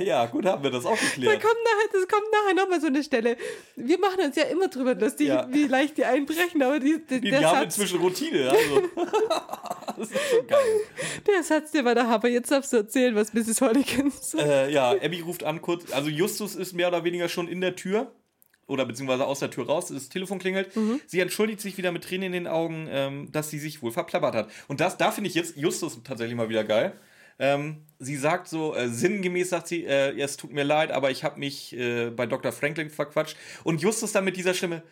Ja, gut, haben wir das auch geklärt. Das kommt nachher nochmal so eine Stelle. Wir machen uns ja immer drüber, dass wie leicht die einbrechen, aber der haben inzwischen Routine. Also. Das ist schon geil. Der Satz, der war da, aber jetzt darfst du erzählen, was Mrs. Holligan sagt. Abby ruft an kurz, also Justus ist mehr oder weniger schon in der Tür. Oder beziehungsweise aus der Tür raus, das Telefon klingelt. Mhm. Sie entschuldigt sich wieder mit Tränen in den Augen, dass sie sich wohl verplappert hat. Und da finde ich jetzt Justus tatsächlich mal wieder geil. Sie sagt so, sinngemäß sagt sie, es tut mir leid, aber ich habe mich bei Dr. Franklin verquatscht. Und Justus dann mit dieser Stimme,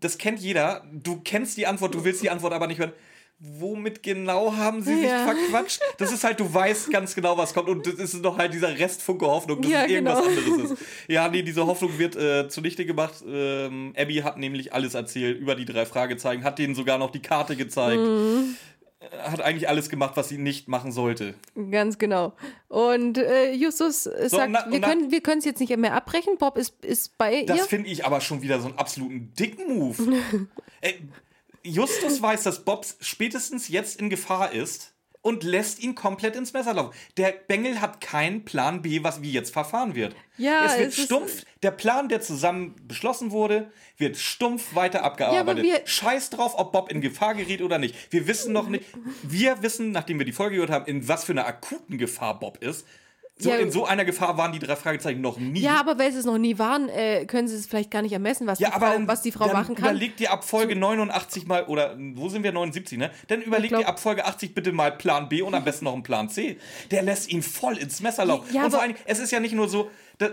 das kennt jeder, du kennst die Antwort, du willst die Antwort aber nicht hören. womit genau haben sie sich verquatscht? Das ist halt, du weißt ganz genau, was kommt. Und das ist noch halt dieser Restfunke Hoffnung, dass es irgendwas anderes ist. Ja, nee, diese Hoffnung wird zunichte gemacht. Abby hat nämlich alles erzählt über die drei Fragezeichen, hat denen sogar noch die Karte gezeigt. Mhm. Hat eigentlich alles gemacht, was sie nicht machen sollte. Ganz genau. Und Justus sagt, wir können es jetzt nicht mehr abbrechen. Bob ist bei ihr. Das finde ich aber schon wieder so einen absoluten Dick-Move. Justus weiß, dass Bob spätestens jetzt in Gefahr ist und lässt ihn komplett ins Messer laufen. Der Bengel hat keinen Plan B, was wie jetzt verfahren wird. Ja, es wird stumpf. Der Plan, der zusammen beschlossen wurde, wird stumpf weiter abgearbeitet. Ja, scheiß drauf, ob Bob in Gefahr gerät oder nicht. Wir wissen noch nicht. Wir wissen, nachdem wir die Folge gehört haben, in was für einer akuten Gefahr Bob ist. So, ja, in so einer Gefahr waren die drei Fragezeichen noch nie. Ja, aber weil sie es noch nie waren, können sie es vielleicht gar nicht ermessen, was die Frau machen kann. Dann überlegt ihr ab Folge 89 mal, oder wo sind wir, 79, ne? Dann überlegt ihr ab Folge 80 bitte mal Plan B und am besten noch einen Plan C. Der lässt ihn voll ins Messer laufen. Ja, und vor allem, es ist ja nicht nur so, dass,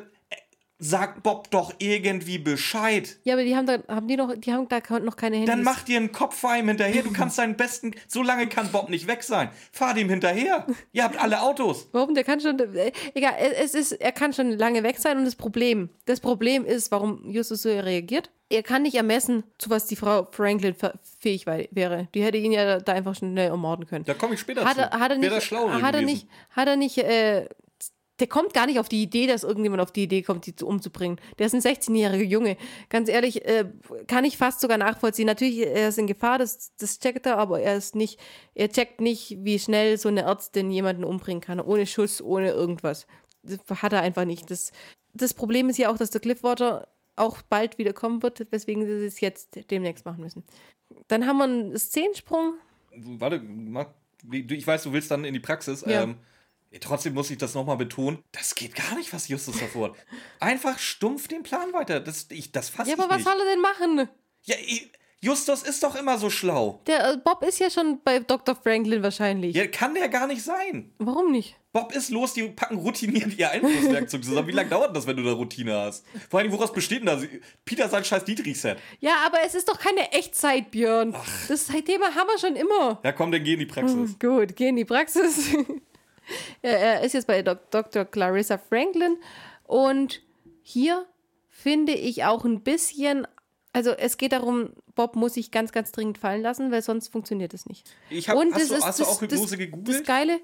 sagt Bob doch irgendwie Bescheid. Ja, aber die haben da noch keine Handys. Dann mach dir einen Kopfweim hinterher. Du kannst deinen besten. So lange kann Bob nicht weg sein. Fahr dem hinterher. Ihr habt alle Autos. Warum? Der kann schon. Egal, er kann schon lange weg sein. Und das Problem ist, warum Justus so reagiert. Er kann nicht ermessen, zu was die Frau Franklin fähig wäre. Die hätte ihn ja da einfach schnell ermorden können. Da komme ich später zu. Der kommt gar nicht auf die Idee, dass irgendjemand auf die Idee kommt, die umzubringen. Der ist ein 16-jähriger Junge. Ganz ehrlich, kann ich fast sogar nachvollziehen. Natürlich, er ist in Gefahr, das checkt er, aber er checkt nicht, wie schnell so eine Ärztin jemanden umbringen kann. Ohne Schuss, ohne irgendwas. Das hat er einfach nicht. Das Problem ist ja auch, dass der Cliffwater auch bald wieder kommen wird, weswegen sie es jetzt demnächst machen müssen. Dann haben wir einen Szenensprung. Warte, Marc, ich weiß, du willst dann in die Praxis. Ja. Trotzdem muss ich das nochmal betonen, das geht gar nicht, was Justus davor hat. Einfach stumpf den Plan weiter. Das fasse ich nicht. Ja, aber was soll er denn machen? Ja, Justus ist doch immer so schlau. Der Bob ist ja schon bei Dr. Franklin wahrscheinlich. Ja, kann der gar nicht sein. Warum nicht? Bob ist los, die packen routiniert ihr Einflusswerkzeug zusammen. Wie lange dauert das, wenn du da Routine hast? Vor allem, woraus besteht denn das? Peter sein scheiß Dietrich-Set. Ja, aber es ist doch keine Echtzeit, Björn. Ach. Das Thema haben wir schon immer. Ja, komm, dann geh in die Praxis. Gut, geh in die Praxis. Er ist jetzt bei Dr. Clarissa Franklin und hier finde ich auch ein bisschen, also es geht darum, Bob muss sich ganz, ganz dringend fallen lassen, weil sonst funktioniert es nicht. Hast du auch Hypnose gegoogelt? Das Geile,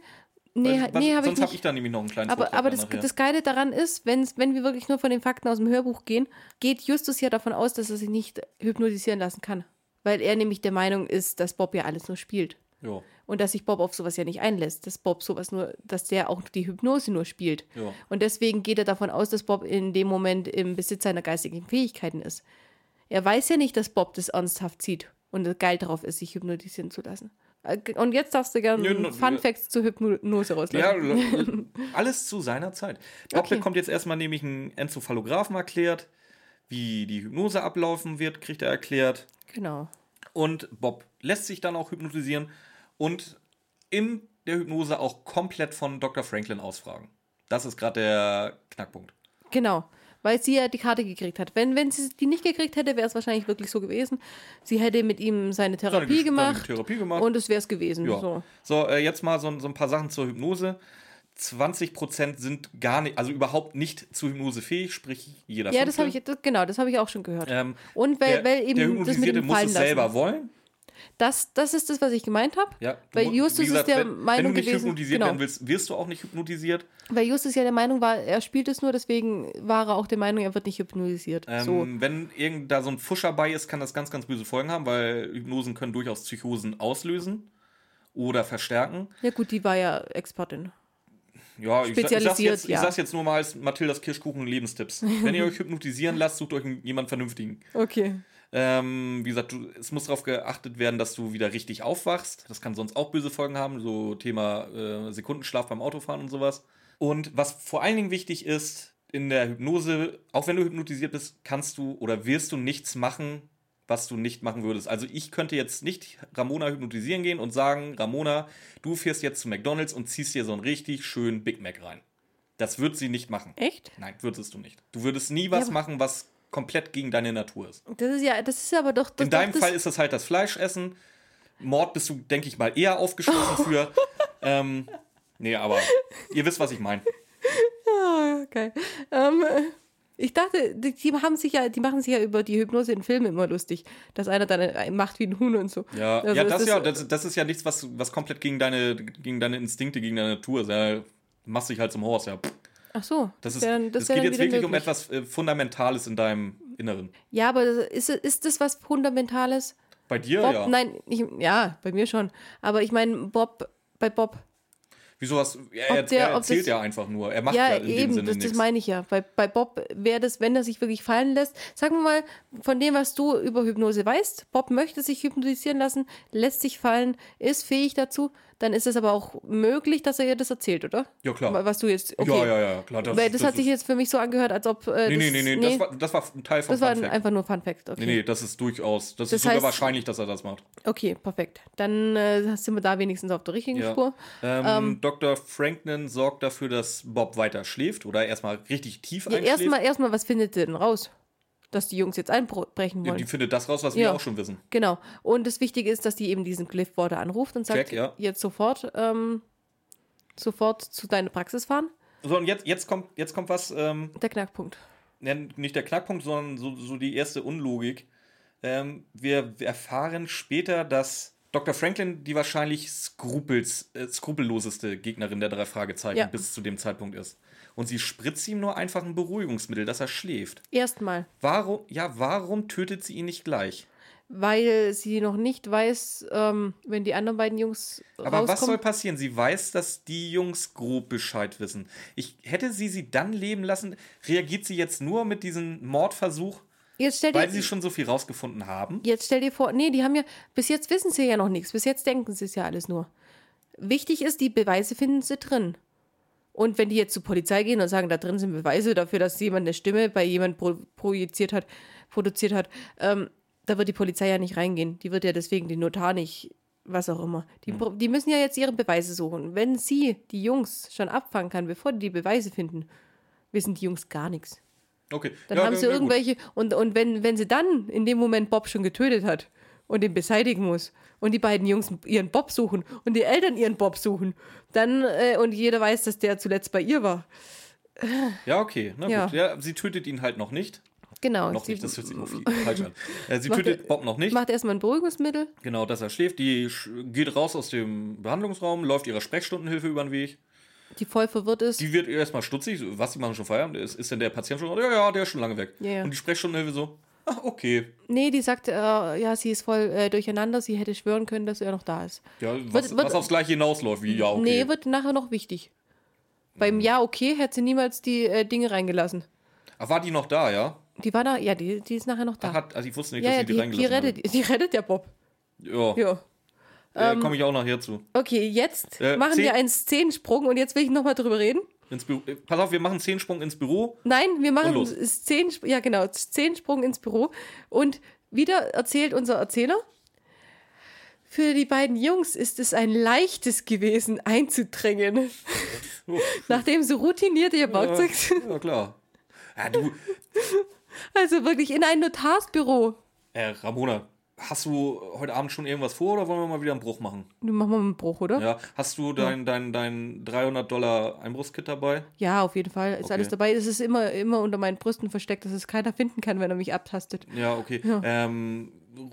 nee, habe ich nicht. Sonst habe ich da nämlich noch einen kleinen Vortrag. Aber das Geile daran ist, wenn wir wirklich nur von den Fakten aus dem Hörbuch gehen, geht Justus ja davon aus, dass er sich nicht hypnotisieren lassen kann, weil er nämlich der Meinung ist, dass Bob ja alles nur spielt. Ja. Und dass sich Bob auf sowas ja nicht einlässt, dass der auch die Hypnose nur spielt. Ja. Und deswegen geht er davon aus, dass Bob in dem Moment im Besitz seiner geistigen Fähigkeiten ist. Er weiß ja nicht, dass Bob das ernsthaft zieht und geil drauf ist, sich hypnotisieren zu lassen. Und jetzt darfst du gerne Funfacts zur Hypnose rauslassen. Ja, alles zu seiner Zeit. Bob bekommt jetzt erstmal nämlich einen Enzephalographen erklärt, wie die Hypnose ablaufen wird, kriegt er erklärt. Genau. Und Bob lässt sich dann auch hypnotisieren. Und in der Hypnose auch komplett von Dr. Franklin ausfragen. Das ist gerade der Knackpunkt. Genau, weil sie ja die Karte gekriegt hat. Wenn sie die nicht gekriegt hätte, wäre es wahrscheinlich wirklich so gewesen. Sie hätte mit ihm seine Therapie gemacht und es wäre es gewesen. Ja. So, jetzt mal so ein paar Sachen zur Hypnose. 20% sind gar nicht, also überhaupt nicht zu Hypnose fähig, sprich jeder. Ja, das habe ich auch schon gehört. Und weil eben der Hypnotisierte muss es selber wollen. Das ist das, was ich gemeint habe. Ja, weil Justus ist der Meinung gewesen... Wenn du nicht hypnotisiert werden willst, wirst du auch nicht hypnotisiert. Weil Justus ja der Meinung war, er spielt es nur, deswegen war er auch der Meinung, er wird nicht hypnotisiert. Wenn da so ein Fuscher bei ist, kann das ganz, ganz böse Folgen haben, weil Hypnosen können durchaus Psychosen auslösen oder verstärken. Ja gut, die war ja Expertin. Ja, ich sag's jetzt nur mal als Mathildas Kirschkuchen Lebenstipps. Wenn ihr euch hypnotisieren lasst, sucht euch jemanden Vernünftigen. Okay. Wie gesagt, es muss darauf geachtet werden, dass du wieder richtig aufwachst. Das kann sonst auch böse Folgen haben, so Thema Sekundenschlaf beim Autofahren und sowas. Und was vor allen Dingen wichtig ist, in der Hypnose, auch wenn du hypnotisiert bist, kannst du oder wirst du nichts machen, was du nicht machen würdest. Also ich könnte jetzt nicht Ramona hypnotisieren gehen und sagen, Ramona, du fährst jetzt zu McDonald's und ziehst dir so einen richtig schönen Big Mac rein. Das wird sie nicht machen. Echt? Nein, würdest du nicht. Du würdest nie was machen, was komplett gegen deine Natur ist. Das ist aber doch... In deinem Fall ist das halt das Fleischessen. Mord bist du, denke ich mal, eher aufgeschlossen für. Nee, aber ihr wisst, was ich meine. Ja, okay. Ich dachte, die machen sich ja über die Hypnose in Filmen immer lustig, dass einer dann macht wie ein Huhn und so. Ja, also ja, das ist ja nichts, was komplett gegen deine Instinkte, gegen deine Natur ist. Ja, machst dich halt zum Horst, ja. Ach so. Das geht jetzt wirklich möglich um etwas Fundamentales in deinem Inneren. Ja, aber ist das was Fundamentales? Bei dir, Bob, ja. Nein, bei mir schon. Aber ich meine, bei Bob. Wieso was? Er erzählt das, ja einfach nur. Er macht ja in dem Sinne nichts. Das meine ich ja. Bei Bob wäre das, wenn er sich wirklich fallen lässt. Sagen wir mal, von dem, was du über Hypnose weißt, Bob möchte sich hypnotisieren lassen, lässt sich fallen, ist fähig dazu, dann ist es aber auch möglich, dass er ihr das erzählt, oder? Ja, klar. Was du jetzt, okay. Ja, klar. Weil das hat sich jetzt für mich so angehört, als ob... Nee. Das war ein Teil von Fun Fact. Das war einfach nur Fun Fact, okay. Nee, das ist durchaus, das ist sogar heißt, wahrscheinlich, dass er das macht. Okay, perfekt. Dann sind wir da wenigstens auf der richtigen Spur. Dr. Franklin sorgt dafür, dass Bob weiter schläft oder erstmal richtig tief einschläft. Erstmal, was findet ihr denn raus? Dass die Jungs jetzt einbrechen wollen. Die findet das raus, was wir auch schon wissen. Genau. Und das Wichtige ist, dass die eben diesen Cliffwater anruft und sagt, Jack, jetzt sofort zu deiner Praxis fahren. So, und jetzt kommt was... der Knackpunkt. Ja, nicht der Knackpunkt, sondern so die erste Unlogik. Wir erfahren später, dass Dr. Franklin die wahrscheinlich skrupelloseste Gegnerin der drei Fragezeichen bis zu dem Zeitpunkt ist. Und sie spritzt ihm nur einfach ein Beruhigungsmittel, dass er schläft. Erstmal. Warum tötet sie ihn nicht gleich? Weil sie noch nicht weiß, wenn die anderen beiden Jungs rauskommen. Aber was soll passieren? Sie weiß, dass die Jungs grob Bescheid wissen. Hätte sie dann leben lassen, reagiert sie jetzt nur mit diesem Mordversuch, weil sie schon so viel rausgefunden haben? Jetzt stell dir vor, die haben ja, bis jetzt wissen sie ja noch nichts. Bis jetzt denken sie es ja alles nur. Wichtig ist, die Beweise finden sie drin. Und wenn die jetzt zur Polizei gehen und sagen, da drin sind Beweise dafür, dass jemand eine Stimme bei jemandem produziert hat, da wird die Polizei ja nicht reingehen. Die wird ja deswegen den Notar nicht, was auch immer. Die müssen ja jetzt ihre Beweise suchen. Wenn sie die Jungs schon abfangen kann, bevor die Beweise finden, wissen die Jungs gar nichts. Okay. Dann haben sie irgendwelche... Und wenn sie dann in dem Moment Bob schon getötet hat und den beseitigen muss und die beiden Jungs ihren Bob suchen und die Eltern ihren Bob suchen, dann und jeder weiß, dass der zuletzt bei ihr war. Ja, okay. Na gut. Ja, sie tötet ihn halt noch nicht. Genau. Noch nicht, das hört sich falsch an. Sie tötet Bob noch nicht. Macht erstmal ein Beruhigungsmittel. Genau, dass er schläft. Die geht raus aus dem Behandlungsraum, läuft ihrer Sprechstundenhilfe über den Weg. Die voll verwirrt ist. Die wird erstmal stutzig. Was, die machen schon Feierabend? Ist denn der Patient schon? Ja, der ist schon lange weg. Yeah. Und die Sprechstundenhilfe so... Ach, okay. Nee, die sagt, sie ist voll durcheinander, sie hätte schwören können, dass er noch da ist. Ja, was aufs Gleiche hinausläuft, wie ja, okay. Nee, wird nachher noch wichtig. Beim Ja, okay, hätte sie niemals die Dinge reingelassen. Ach, war die noch da, ja? Die war da, ja, die ist nachher noch da. Ich wusste nicht, dass sie die reingelassen hat. Die rettet ja Bob. Ja. Da komme ich auch nachher zu. Okay, jetzt machen wir einen Szenensprung und jetzt will ich nochmal drüber reden. Ins Büro. Pass auf, wir machen einen Szenensprung ins Büro. Nein, wir machen Szenensprung ins Büro. Und wieder erzählt unser Erzähler, für die beiden Jungs ist es ein leichtes gewesen, einzudrängen. Oh. Nachdem so routiniert ihr Werkzeug sind. Ja, klar. Ja, du. Also wirklich in ein Notarsbüro. Ramona, hast du heute Abend schon irgendwas vor oder wollen wir mal wieder einen Bruch machen? Wir machen mal einen Bruch, oder? Ja. Hast du dein $300 Einbruchskit dabei? Ja, auf jeden Fall. Ist okay. Alles dabei. Es ist immer unter meinen Brüsten versteckt, dass es keiner finden kann, wenn er mich abtastet. Ja, okay. Ja.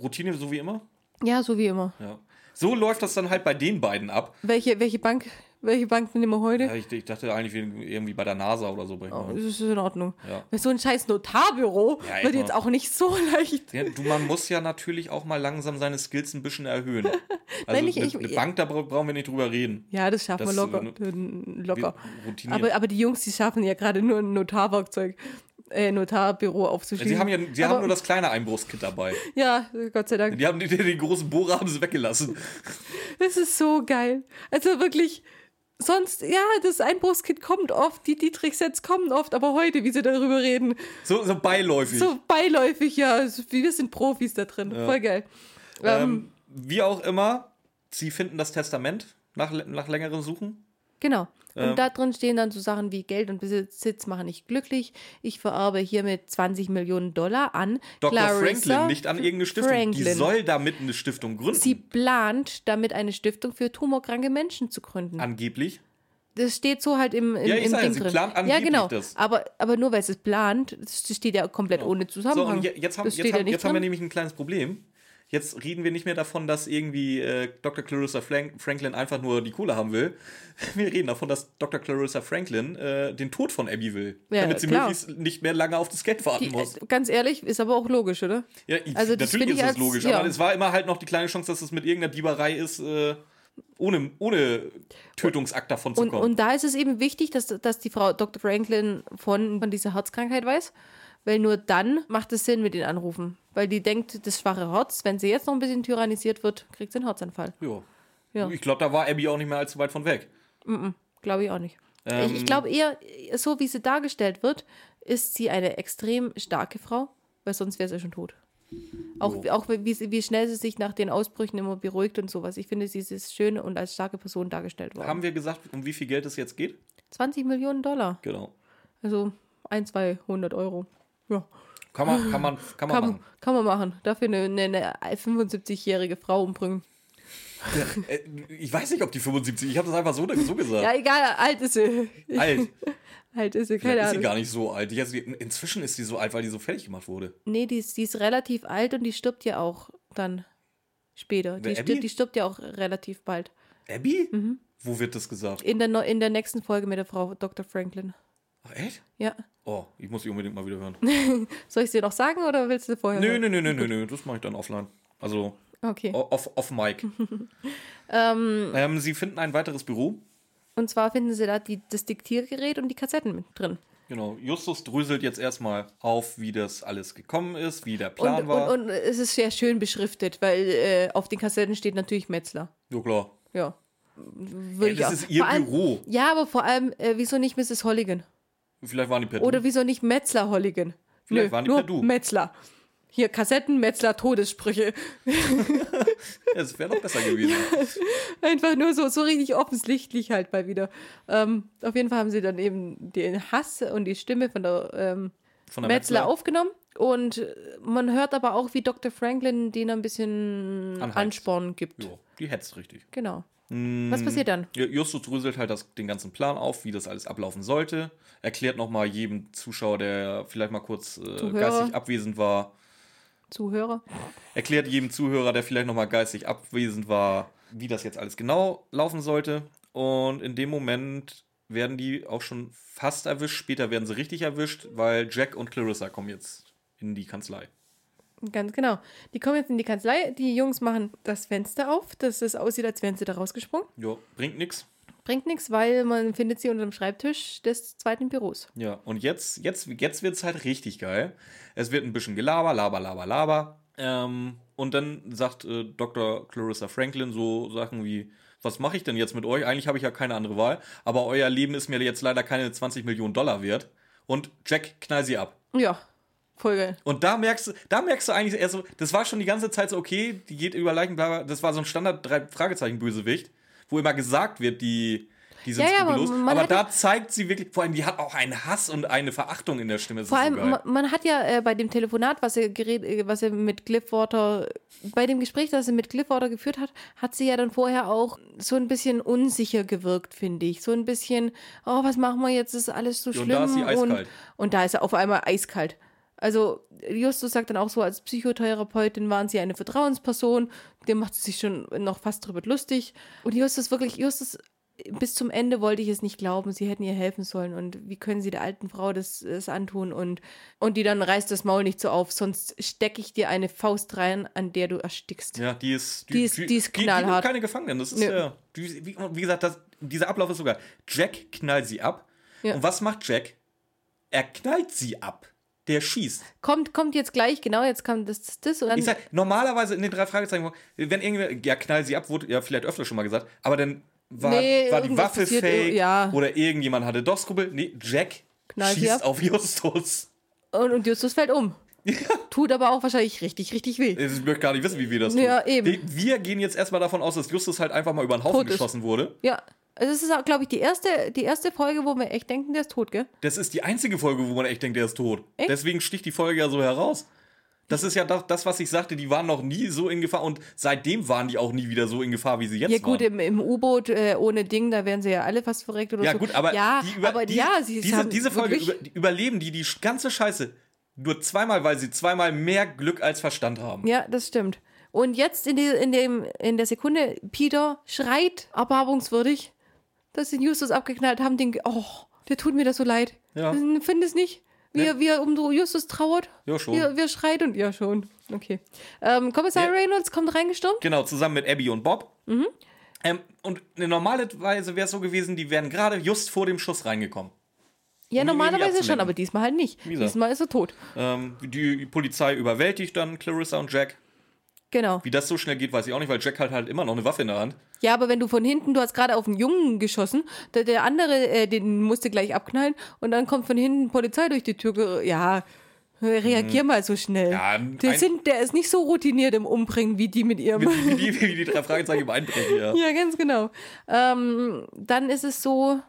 Routine so wie immer? Ja, so wie immer. Ja. So läuft das dann halt bei den beiden ab. Welche Bank? Welche Bank nehmen wir heute? Ja, ich dachte eigentlich irgendwie bei der NASA oder so. Das ist in Ordnung. Ja. So ein scheiß Notarbüro wird jetzt auch nicht so leicht. Ja, man muss ja natürlich auch mal langsam seine Skills ein bisschen erhöhen. Also eine Bank, da brauchen wir nicht drüber reden. Ja, das schaffen wir locker. Aber die Jungs, die schaffen ja gerade nur ein Notarbüro aufzuschließen. Sie haben nur das kleine Einbruchskit dabei. Ja, Gott sei Dank. Die haben den großen Bohrer haben sie weggelassen. Das ist so geil. Also wirklich... Sonst, das Einbruchskit kommt oft, die Tricksets kommen oft, aber heute, wie sie darüber reden. So beiläufig. So beiläufig, ja. Wir sind Profis da drin. Ja. Voll geil. Wie auch immer, sie finden das Testament nach längerem Suchen. Genau. Und da drin stehen dann so Sachen wie Geld und Besitz machen nicht glücklich. Ich vererbe hiermit 20 Millionen Dollar an Dr. Clarissa Franklin, nicht an irgendeine Stiftung. Franklin. Die soll damit eine Stiftung gründen. Sie plant damit eine Stiftung für tumorkranke Menschen zu gründen. Angeblich. Das steht so halt im Ding drin. Ja, genau. Das. Aber nur weil es plant, das steht ja komplett ohne Zusammenhang. So, und jetzt haben wir nämlich ein kleines Problem. Jetzt reden wir nicht mehr davon, dass irgendwie Dr. Clarissa Franklin einfach nur die Kohle haben will. Wir reden davon, dass Dr. Clarissa Franklin den Tod von Abby will. Ja, damit sie möglichst nicht mehr lange auf das Geld warten muss. Ganz ehrlich, ist aber auch logisch, oder? Ja, also, natürlich ist es logisch. Ja. Aber es war immer halt noch die kleine Chance, dass es mit irgendeiner Dieberei ist, ohne Tötungsakt davon zu kommen. Und da ist es eben wichtig, dass die Frau Dr. Franklin von dieser Herzkrankheit weiß. Weil nur dann macht es Sinn mit den Anrufen. Weil die denkt, das schwache Herz, wenn sie jetzt noch ein bisschen tyrannisiert wird, kriegt sie einen Herzanfall. Jo. Ja. Ich glaube, da war Abby auch nicht mehr allzu weit von weg. Glaube ich auch nicht. Ich glaube eher, so wie sie dargestellt wird, ist sie eine extrem starke Frau, weil sonst wäre sie ja schon tot. Auch wie schnell sie sich nach den Ausbrüchen immer beruhigt und sowas. Ich finde, sie ist schön und als starke Person dargestellt worden. Haben wir gesagt, um wie viel Geld es jetzt geht? 20 Millionen Dollar. Genau. Also 200 Euro. Ja. Kann man machen. Dafür eine 75-jährige Frau umbringen. Ja, ich weiß nicht, ob die 75, ich habe das einfach so gesagt. Ja, egal, alt ist sie. Alt ist sie, keine Ahnung. Ist sie gar nicht so alt. Inzwischen ist sie so alt, weil die so fertig gemacht wurde. Nee, die ist relativ alt und die stirbt ja auch dann später. Die stirbt ja auch relativ bald. Abby? Mhm. Wo wird das gesagt? In der nächsten Folge mit der Frau Dr. Franklin. Ach, echt? Ja. Oh, ich muss sie unbedingt mal wieder hören. Soll ich sie noch sagen oder willst du vorher hören? Nö, das mache ich dann offline. Also, okay. Off Mic. Sie finden ein weiteres Büro. Und zwar finden sie da das Diktiergerät und die Kassetten mit drin. Genau, Justus dröselt jetzt erstmal auf, wie das alles gekommen ist, wie der Plan war. Und es ist sehr schön beschriftet, weil auf den Kassetten steht natürlich Metzler. Ja, klar. Ja. Das ist ihr Büro. Ja, aber vor allem, wieso nicht Mrs. Holligan? Vielleicht waren die per Du. Oder wieso nicht Metzler Holligan? Vielleicht waren die per Du. Metzler. Hier, Kassetten, Metzler, Todessprüche. Das wäre doch besser gewesen. Ja, einfach nur so richtig offensichtlich halt mal wieder. Auf jeden Fall haben sie dann eben den Hass und die Stimme von der Metzler aufgenommen. Und man hört aber auch, wie Dr. Franklin denen ein bisschen Ansporn gibt. Jo, die hetzt richtig. Genau. Was passiert dann? Justus dröselt halt den ganzen Plan auf, wie das alles ablaufen sollte. Erklärt nochmal jedem Zuschauer, der vielleicht mal kurz geistig abwesend war. Zuhörer? Erklärt jedem Zuhörer, der vielleicht nochmal geistig abwesend war, wie das jetzt alles genau laufen sollte. Und in dem Moment werden die auch schon fast erwischt. Später werden sie richtig erwischt, weil Jack und Clarissa kommen jetzt in die Kanzlei. Ganz genau. Die kommen jetzt in die Kanzlei, die Jungs machen das Fenster auf, dass es aussieht, als wären sie da rausgesprungen. Ja, bringt nichts. Bringt nichts, weil man findet sie unter dem Schreibtisch des zweiten Büros. Ja, und jetzt wird es halt richtig geil. Es wird ein bisschen gelaber, laber. Und dann sagt Dr. Clarissa Franklin so Sachen wie, was mache ich denn jetzt mit euch? Eigentlich habe ich ja keine andere Wahl, aber euer Leben ist mir jetzt leider keine 20 Millionen Dollar wert. Und Jack, knall sie ab. Ja. Voll geil. Und da merkst du eigentlich erst so, das war schon die ganze Zeit so, okay, die geht über Leichen, bla bla, das war so ein Standard-Drei-Fragezeichen-Bösewicht, wo immer gesagt wird, die sind skrupellos. Aber da zeigt sie wirklich, vor allem, die hat auch einen Hass und eine Verachtung in der Stimme. Vor allem, man hat ja bei dem Telefonat, bei dem Gespräch, das sie mit Cliffwater geführt hat, hat sie ja dann vorher auch so ein bisschen unsicher gewirkt, finde ich. So ein bisschen, oh, was machen wir jetzt, ist alles so schlimm. Und da ist sie eiskalt. Und da ist sie auf einmal eiskalt. Also Justus sagt dann auch so, als Psychotherapeutin waren sie eine Vertrauensperson, dem macht sie sich schon noch fast drüber lustig. Und Justus, bis zum Ende wollte ich es nicht glauben, sie hätten ihr helfen sollen und wie können sie der alten Frau das antun und die dann reißt das Maul nicht so auf, sonst stecke ich dir eine Faust rein, an der du erstickst. Ja, die ist knallhart. Die keine Gefangenen, das ist ja, wie gesagt, dieser Ablauf ist sogar, Jack knallt sie ab. Ja. Und was macht Jack? Er knallt sie ab. Der schießt. Kommt jetzt gleich, genau, jetzt kam das und dann... Ich sag, normalerweise in den drei Fragezeichen, wenn irgendwie, ja, knall sie ab, wurde ja vielleicht öfter schon mal gesagt, aber dann war die Waffe passiert, fake oder irgendjemand hatte doch Skrupel. Nee, Jack knall schießt auf Justus. Und Justus fällt um. Ja. Tut aber auch wahrscheinlich richtig, richtig weh. Ich möchte gar nicht wissen, wie wir das tun. Ja, eben. Wir gehen jetzt erstmal davon aus, dass Justus halt einfach mal über den Haufen geschossen wurde. Ja, Also es ist, glaube ich, die erste Folge, wo wir echt denken, der ist tot, gell? Das ist die einzige Folge, wo man echt denkt, der ist tot. Echt? Deswegen sticht die Folge ja so heraus. Das ist ja das, was ich sagte, die waren noch nie so in Gefahr und seitdem waren die auch nie wieder so in Gefahr, wie sie jetzt waren. Ja gut, im U-Boot ohne Ding, da wären sie ja alle fast verreckt oder ja, so. Ja gut, aber, ja, diese Folge überleben die ganze Scheiße nur zweimal, weil sie zweimal mehr Glück als Verstand haben. Ja, das stimmt. Und jetzt in der Sekunde, Peter schreit erbarmungswürdig, dass sie Justus abgeknallt haben, der tut mir das so leid. Ja. Finde es nicht. Wie er um Justus trauert. Ja, schon. Wir schreit und ja, schon. Okay. Kommissar Reynolds kommt reingestürmt. Genau, zusammen mit Abby und Bob. Mhm. Und eine normale Weise wäre es so gewesen, die wären gerade just vor dem Schuss reingekommen. Ja, normalerweise schon, aber diesmal halt nicht. Diesmal ist er tot. Die Polizei überwältigt dann Clarissa und Jack. Genau. Wie das so schnell geht, weiß ich auch nicht, weil Jack halt immer noch eine Waffe in der Hand. Ja, aber wenn du von hinten, du hast gerade auf einen Jungen geschossen, der andere, den musste gleich abknallen und dann kommt von hinten Polizei durch die Tür. Ja, reagier mal so schnell. Ja, der ist nicht so routiniert im Umbringen wie die mit ihrem... Wie die drei Fragezeichen im Einbrechen, ja. Ja, ganz genau. Dann ist es so...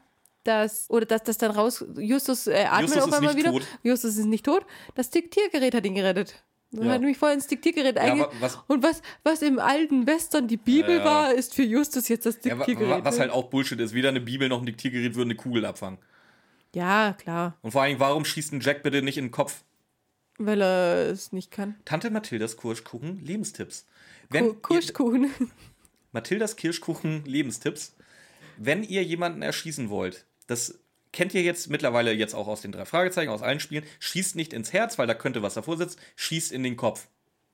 dass dann raus, Justus atmet auf einmal wieder. Tot. Justus ist nicht tot. Das Diktiergerät hat ihn gerettet. Er hat nämlich vorher ins Diktiergerät eingegangen. Und was im alten Western die Bibel war, ist für Justus jetzt das Diktiergerät. Ja, was halt auch Bullshit ist. Weder eine Bibel noch ein Diktiergerät würde eine Kugel abfangen. Ja, klar. Und vor allem, warum schießt ein Jack bitte nicht in den Kopf? Weil er es nicht kann. Tante Mathildas Kirschkuchen, Lebenstipps. Mathildas Kirschkuchen, Lebenstipps. Wenn ihr jemanden erschießen wollt, das kennt ihr jetzt mittlerweile jetzt auch aus den drei Fragezeichen, aus allen Spielen. Schießt nicht ins Herz, weil da könnte was davor sitzen. Schießt in den Kopf.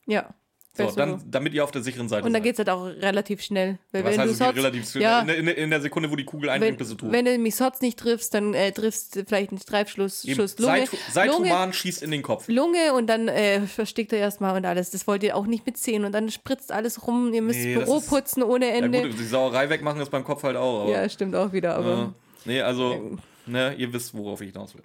Ja. So, dann, damit ihr auf der sicheren Seite seid. Und dann geht's halt auch relativ schnell. Was heißt es relativ schnell? Ja, in der Sekunde, wo die Kugel einbringt, bist du tot. Wenn du mich sonst nicht triffst, dann triffst du vielleicht einen Streifschuss. Seid human, schießt in den Kopf. Lunge und dann verstickt er erstmal und alles. Das wollt ihr auch nicht mitziehen. Und dann spritzt alles rum. Ihr müsst das Büro putzen ohne Ende. Ja gut, die Sauerei wegmachen ist beim Kopf halt auch. Aber, ja, stimmt auch wieder. Aber ihr wisst, worauf ich hinaus will.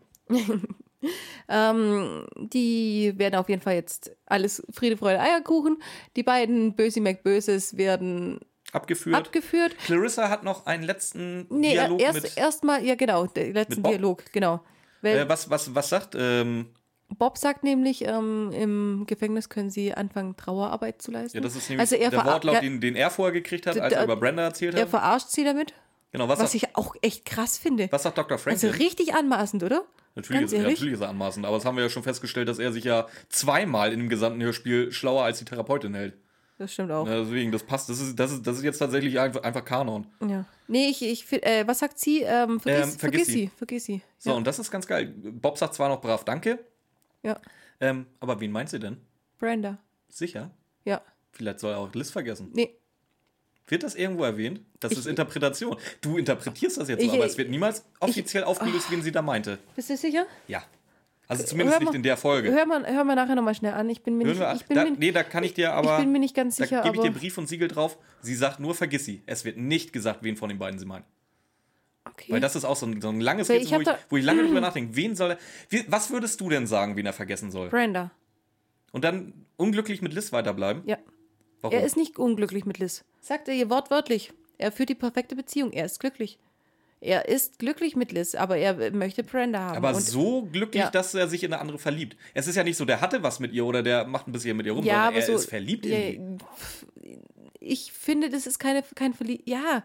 Die werden auf jeden Fall jetzt alles Friede, Freude, Eierkuchen. Die beiden Bösi McBöses werden abgeführt. Clarissa hat noch einen letzten Dialog mit... Erstmal, ja genau, den letzten Dialog, genau. Was sagt... Bob sagt nämlich, im Gefängnis können sie anfangen, Trauerarbeit zu leisten. Ja, das ist nämlich der Wortlaut, den er vorher gekriegt hat, als er über Brenda erzählt hat. Er verarscht sie damit, genau, was ich auch echt krass finde. Was sagt Dr. Franklin? Also richtig anmaßend, oder? Natürlich ist er anmaßend, aber das haben wir ja schon festgestellt, dass er sich ja zweimal in dem gesamten Hörspiel schlauer als die Therapeutin hält. Das stimmt auch. Ja, deswegen, das passt. Das ist jetzt tatsächlich einfach Kanon. Ja. Nee, was sagt sie? Vergiss sie. So, ja. Und das ist ganz geil. Bob sagt zwar noch brav Danke. Ja. Aber wen meint sie denn? Brenda. Sicher? Ja. Vielleicht soll er auch Liz vergessen. Nee. Wird das irgendwo erwähnt? Das ist Interpretation. Du interpretierst das jetzt so, aber es wird niemals offiziell aufgelöst, wen sie da meinte. Bist du sicher? Ja. Also zumindest nicht in der Folge. Hör mal nachher nochmal schnell an. Ich bin mir nicht ganz sicher. Da gebe ich dir Brief und Siegel drauf. Sie sagt nur, vergiss sie. Es wird nicht gesagt, wen von den beiden sie meint. Okay. Weil das ist auch so ein langes Rätsel, wo ich lange drüber nachdenke. Wen soll was würdest du denn sagen, wen er vergessen soll? Brenda. Und dann unglücklich mit Liz weiterbleiben? Ja. Warum? Er ist nicht unglücklich mit Liz. Sagt er ihr wortwörtlich. Er führt die perfekte Beziehung. Er ist glücklich. Er ist glücklich mit Liz, aber er möchte Brenda haben. Aber so glücklich, dass er sich in eine andere verliebt. Es ist ja nicht so, der hatte was mit ihr oder der macht ein bisschen mit ihr rum, ja, sondern er ist verliebt in die. Ich finde, das ist kein Verlieb. Ja,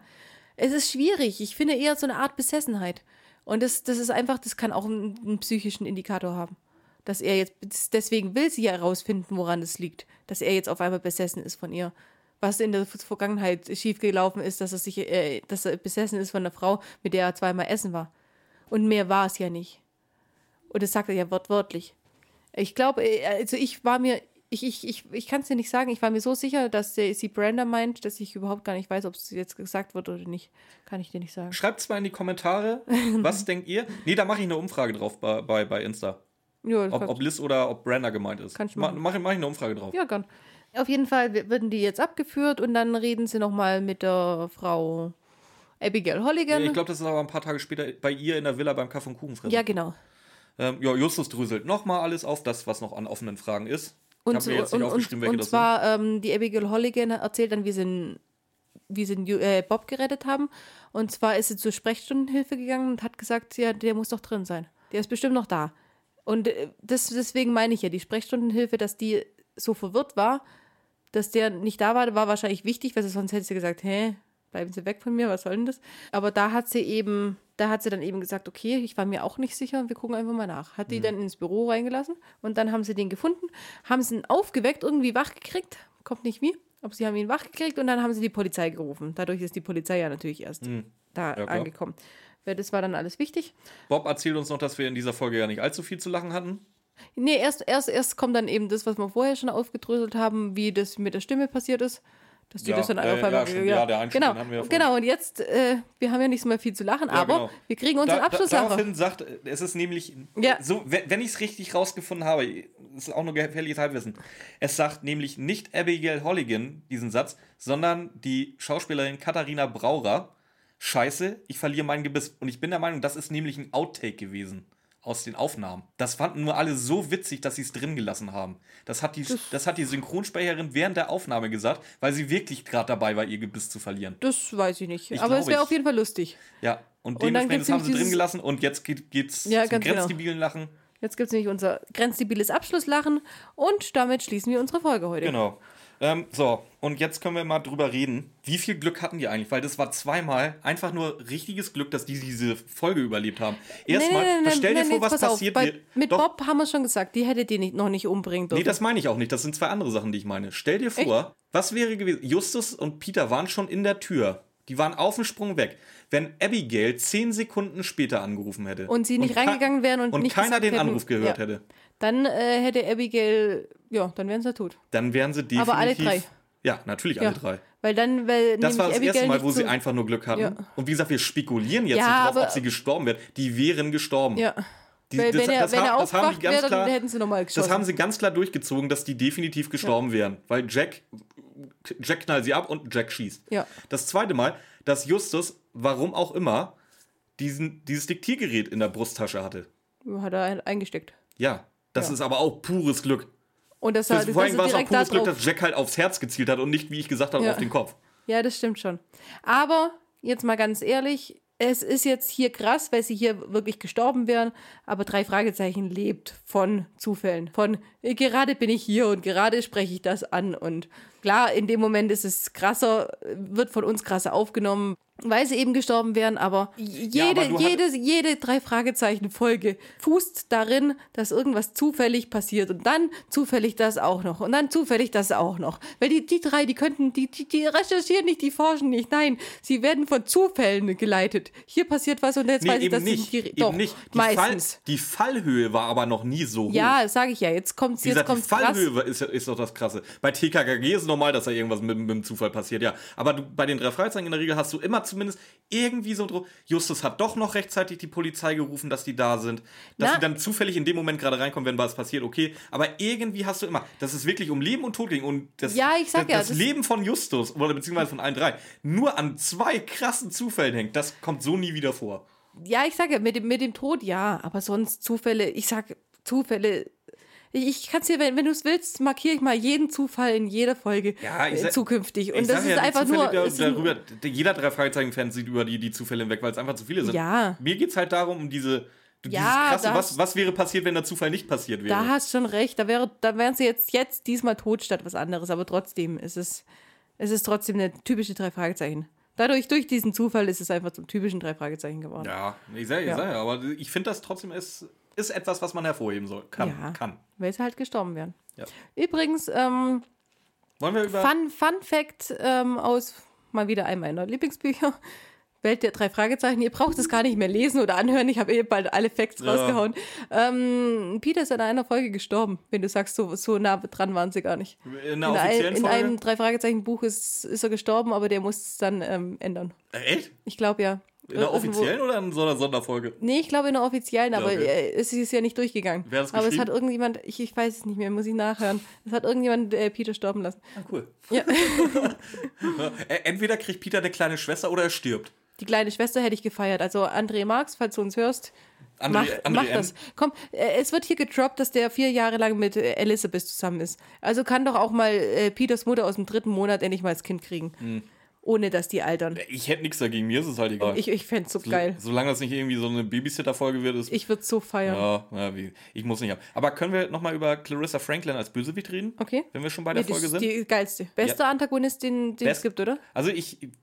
es ist schwierig. Ich finde eher so eine Art Besessenheit. Und das ist einfach, das kann auch einen psychischen Indikator haben. Dass er jetzt, deswegen will sie ja herausfinden, woran es liegt, dass er jetzt auf einmal besessen ist von ihr. Was in der Vergangenheit schiefgelaufen ist, dass er besessen ist von einer Frau, mit der er zweimal essen war. Und mehr war es ja nicht. Und das sagt er ja wortwörtlich. Ich glaube, also ich kann es dir nicht sagen, ich war mir so sicher, dass sie Brenda meint, dass ich überhaupt gar nicht weiß, ob es jetzt gesagt wird oder nicht. Kann ich dir nicht sagen. Schreibt es mal in die Kommentare, was denkt ihr? Nee, da mache ich eine Umfrage drauf bei Insta. Ja, ob Liz oder ob Brenda gemeint ist. Kann ich machen. Mach ich eine Umfrage drauf. Ja, gern. Auf jeden Fall werden die jetzt abgeführt und dann reden sie nochmal mit der Frau Abigail Holligan. Ich glaube, das ist aber ein paar Tage später bei ihr in der Villa beim Kaffee und Kuchenfressen. Ja, genau. Justus dröselt nochmal alles auf, das, was noch an offenen Fragen ist. Ich habe mir jetzt nicht aufgeschrieben, welche das sind. Und zwar die Abigail Holligan erzählt dann, wie sie wie sie den Bob gerettet haben. Und zwar ist sie zur Sprechstundenhilfe gegangen und hat gesagt, ja, der muss doch drin sein. Der ist bestimmt noch da. Und deswegen meine ich ja, die Sprechstundenhilfe, dass die so verwirrt war, dass der nicht da war, war wahrscheinlich wichtig, weil sonst hätte sie gesagt, hä, bleiben Sie weg von mir, was soll denn das? Aber da hat sie dann eben gesagt, okay, ich war mir auch nicht sicher und wir gucken einfach mal nach. Hat die dann ins Büro reingelassen und dann haben sie den gefunden, haben sie ihn aufgeweckt, irgendwie wach gekriegt, kommt nicht wie, aber sie haben ihn wach gekriegt und dann haben sie die Polizei gerufen. Dadurch ist die Polizei ja natürlich erst da angekommen. Weil das war dann alles wichtig. Bob erzählt uns noch, dass wir in dieser Folge ja nicht allzu viel zu lachen hatten. Nee, erst kommt dann eben das, was wir vorher schon aufgedröselt haben, wie das mit der Stimme passiert ist. Dass die das dann einfach der Einstieg, genau, haben wir ja und jetzt, wir haben ja nicht so mal viel zu lachen, aber wir kriegen unseren Abschlusslacher. Daraufhin sagt, es ist nämlich, so, wenn ich es richtig rausgefunden habe, das ist auch nur gefährliches Halbwissen, es sagt nämlich nicht Abigail Holligan diesen Satz, sondern die Schauspielerin Katharina Braurer, Scheiße, ich verliere mein Gebiss. Und ich bin der Meinung, das ist nämlich ein Outtake gewesen aus den Aufnahmen. Das fanden nur alle so witzig, dass sie es drin gelassen haben. Das hat die Synchronsprecherin während der Aufnahme gesagt, weil sie wirklich gerade dabei war, ihr Gebiss zu verlieren. Das weiß ich nicht. Aber es wäre auf jeden Fall lustig. Ja, und dementsprechend haben sie drin gelassen und jetzt geht's zum grenzdebilen Lachen. Jetzt gibt's nämlich unser grenzdebiles Abschlusslachen und damit schließen wir unsere Folge heute. Genau. Und jetzt können wir mal drüber reden, wie viel Glück hatten die eigentlich? Weil das war zweimal einfach nur richtiges Glück, dass die diese Folge überlebt haben. Stell dir vor, was passiert. Mit Bob haben wir schon gesagt, die hätte die noch nicht umbringen dürfen. Nee, das meine ich auch nicht. Das sind zwei andere Sachen, die ich meine. Stell dir vor, was wäre gewesen? Justus und Peter waren schon in der Tür. Die waren auf dem Sprung weg. Wenn Abigail 10 Sekunden später angerufen hätte. Und sie nicht reingegangen wären und nicht keiner den Anruf gehört hätte. Dann hätte Abigail, dann wären sie tot. Dann wären sie definitiv. Aber alle drei. Ja, natürlich alle drei. Weil das war das erste Mal, wo sie einfach nur Glück hatten. Ja. Und wie gesagt, wir spekulieren jetzt nicht drauf, ob sie gestorben wird. Die wären gestorben. Ja. Wenn er aufgewacht wäre, dann hätten sie nochmal geschossen. Das haben sie ganz klar durchgezogen, dass die definitiv gestorben wären. Weil Jack knallt sie ab und Jack schießt. Ja. Das zweite Mal, dass Justus, warum auch immer, dieses Diktiergerät in der Brusttasche hatte. Hat er eingesteckt. Ja, das ist aber auch pures Glück. Und vor allem war es auch pures Glück, dass Jack halt aufs Herz gezielt hat und nicht, wie ich gesagt habe, auf den Kopf. Ja, das stimmt schon. Aber, jetzt mal ganz ehrlich, es ist jetzt hier krass, weil sie hier wirklich gestorben wären, aber 3 Fragezeichen lebt von Zufällen. Von gerade bin ich hier und gerade spreche ich das an. Und klar, in dem Moment ist es krasser, wird von uns krasser aufgenommen, weil sie eben gestorben wären. Aber jede 3-Fragezeichen-Folge fußt darin, dass irgendwas zufällig passiert. Und dann zufällig das auch noch. Und dann zufällig das auch noch. Weil die drei, die recherchieren nicht, die forschen nicht. Nein, sie werden von Zufällen geleitet. Hier passiert was und jetzt weiß ich, dass sie nicht. Doch, eben nicht. Meistens. Die Fallhöhe war aber noch nie so hoch. Ja, sage ich ja. Jetzt kommt's krass. Die Fallhöhe ist doch das Krasse. Bei TKKG ist es normal, dass da irgendwas mit dem Zufall passiert. Ja, aber bei den 3 Fragezeichen in der Regel hast du immer zumindest irgendwie so ein Druck. Justus hat doch noch rechtzeitig die Polizei gerufen, dass die da sind. Dass sie dann zufällig in dem Moment gerade reinkommen, wenn was passiert, okay. Aber irgendwie hast du immer, dass es wirklich um Leben und Tod ging. Und das Leben von Justus, oder beziehungsweise von allen drei, nur an 2 krassen Zufällen hängt. Das kommt so nie wieder vor. Ja, ich sage ja, mit dem Tod ja. Aber sonst Zufälle, Ich kann es dir, wenn du es willst, markiere ich mal jeden Zufall in jeder Folge zukünftig. Und das ist einfach nur. Jeder 3-Fragezeichen-Fan sieht über die Zufälle hinweg, weil es einfach zu viele sind. Ja. Mir geht es halt darum, um dieses krasse, was wäre passiert, wenn der Zufall nicht passiert wäre. Da hast du schon recht. Da wären sie jetzt diesmal tot statt was anderes. Aber trotzdem ist es trotzdem eine typische 3-Fragezeichen. Dadurch, durch diesen Zufall, ist es einfach zum typischen 3-Fragezeichen geworden. Ja, ich sage, aber ich finde das trotzdem ist etwas, was man hervorheben soll. Kann. Weil sie halt gestorben wären. Ja. Übrigens, wollen wir über Fun Fact aus mal wieder einem meiner Lieblingsbücher, Welt der 3 Fragezeichen. Ihr braucht es gar nicht mehr lesen oder anhören. Ich habe bald alle Facts rausgehauen. Peter ist in einer Folge gestorben. Wenn du sagst, so nah dran waren sie gar nicht. In einem 3-Fragezeichen-Buch ist er gestorben, aber der muss es dann ändern. Echt? Ich glaube, ja. In der offiziellen oder in so einer Sonderfolge? Nee, ich glaube in der offiziellen, aber es ist ja nicht durchgegangen. Wer hat das geschrieben? Aber es hat irgendjemand, ich weiß es nicht mehr, muss ich nachhören. Es hat irgendjemand Peter sterben lassen. Ah, cool. Ja. Entweder kriegt Peter eine kleine Schwester oder er stirbt. Die kleine Schwester hätte ich gefeiert. Also André Marx, falls du uns hörst, mach das. Komm, es wird hier gedroppt, dass der 4 Jahre lang mit Elisabeth zusammen ist. Also kann doch auch mal Peters Mutter aus dem 3. Monat endlich mal das Kind kriegen. Mhm. ohne dass die altern. Ich hätte nichts dagegen, mir ist es halt egal. Ich fände es so geil. Solange das nicht irgendwie so eine Babysitter-Folge wird. Ich würde es so feiern. Ja, ich muss nicht ab. Aber können wir nochmal über Clarissa Franklin als Bösewicht reden? Okay. Wenn wir schon bei der Folge sind? Die geilste. Beste Antagonistin, den es gibt, oder? Also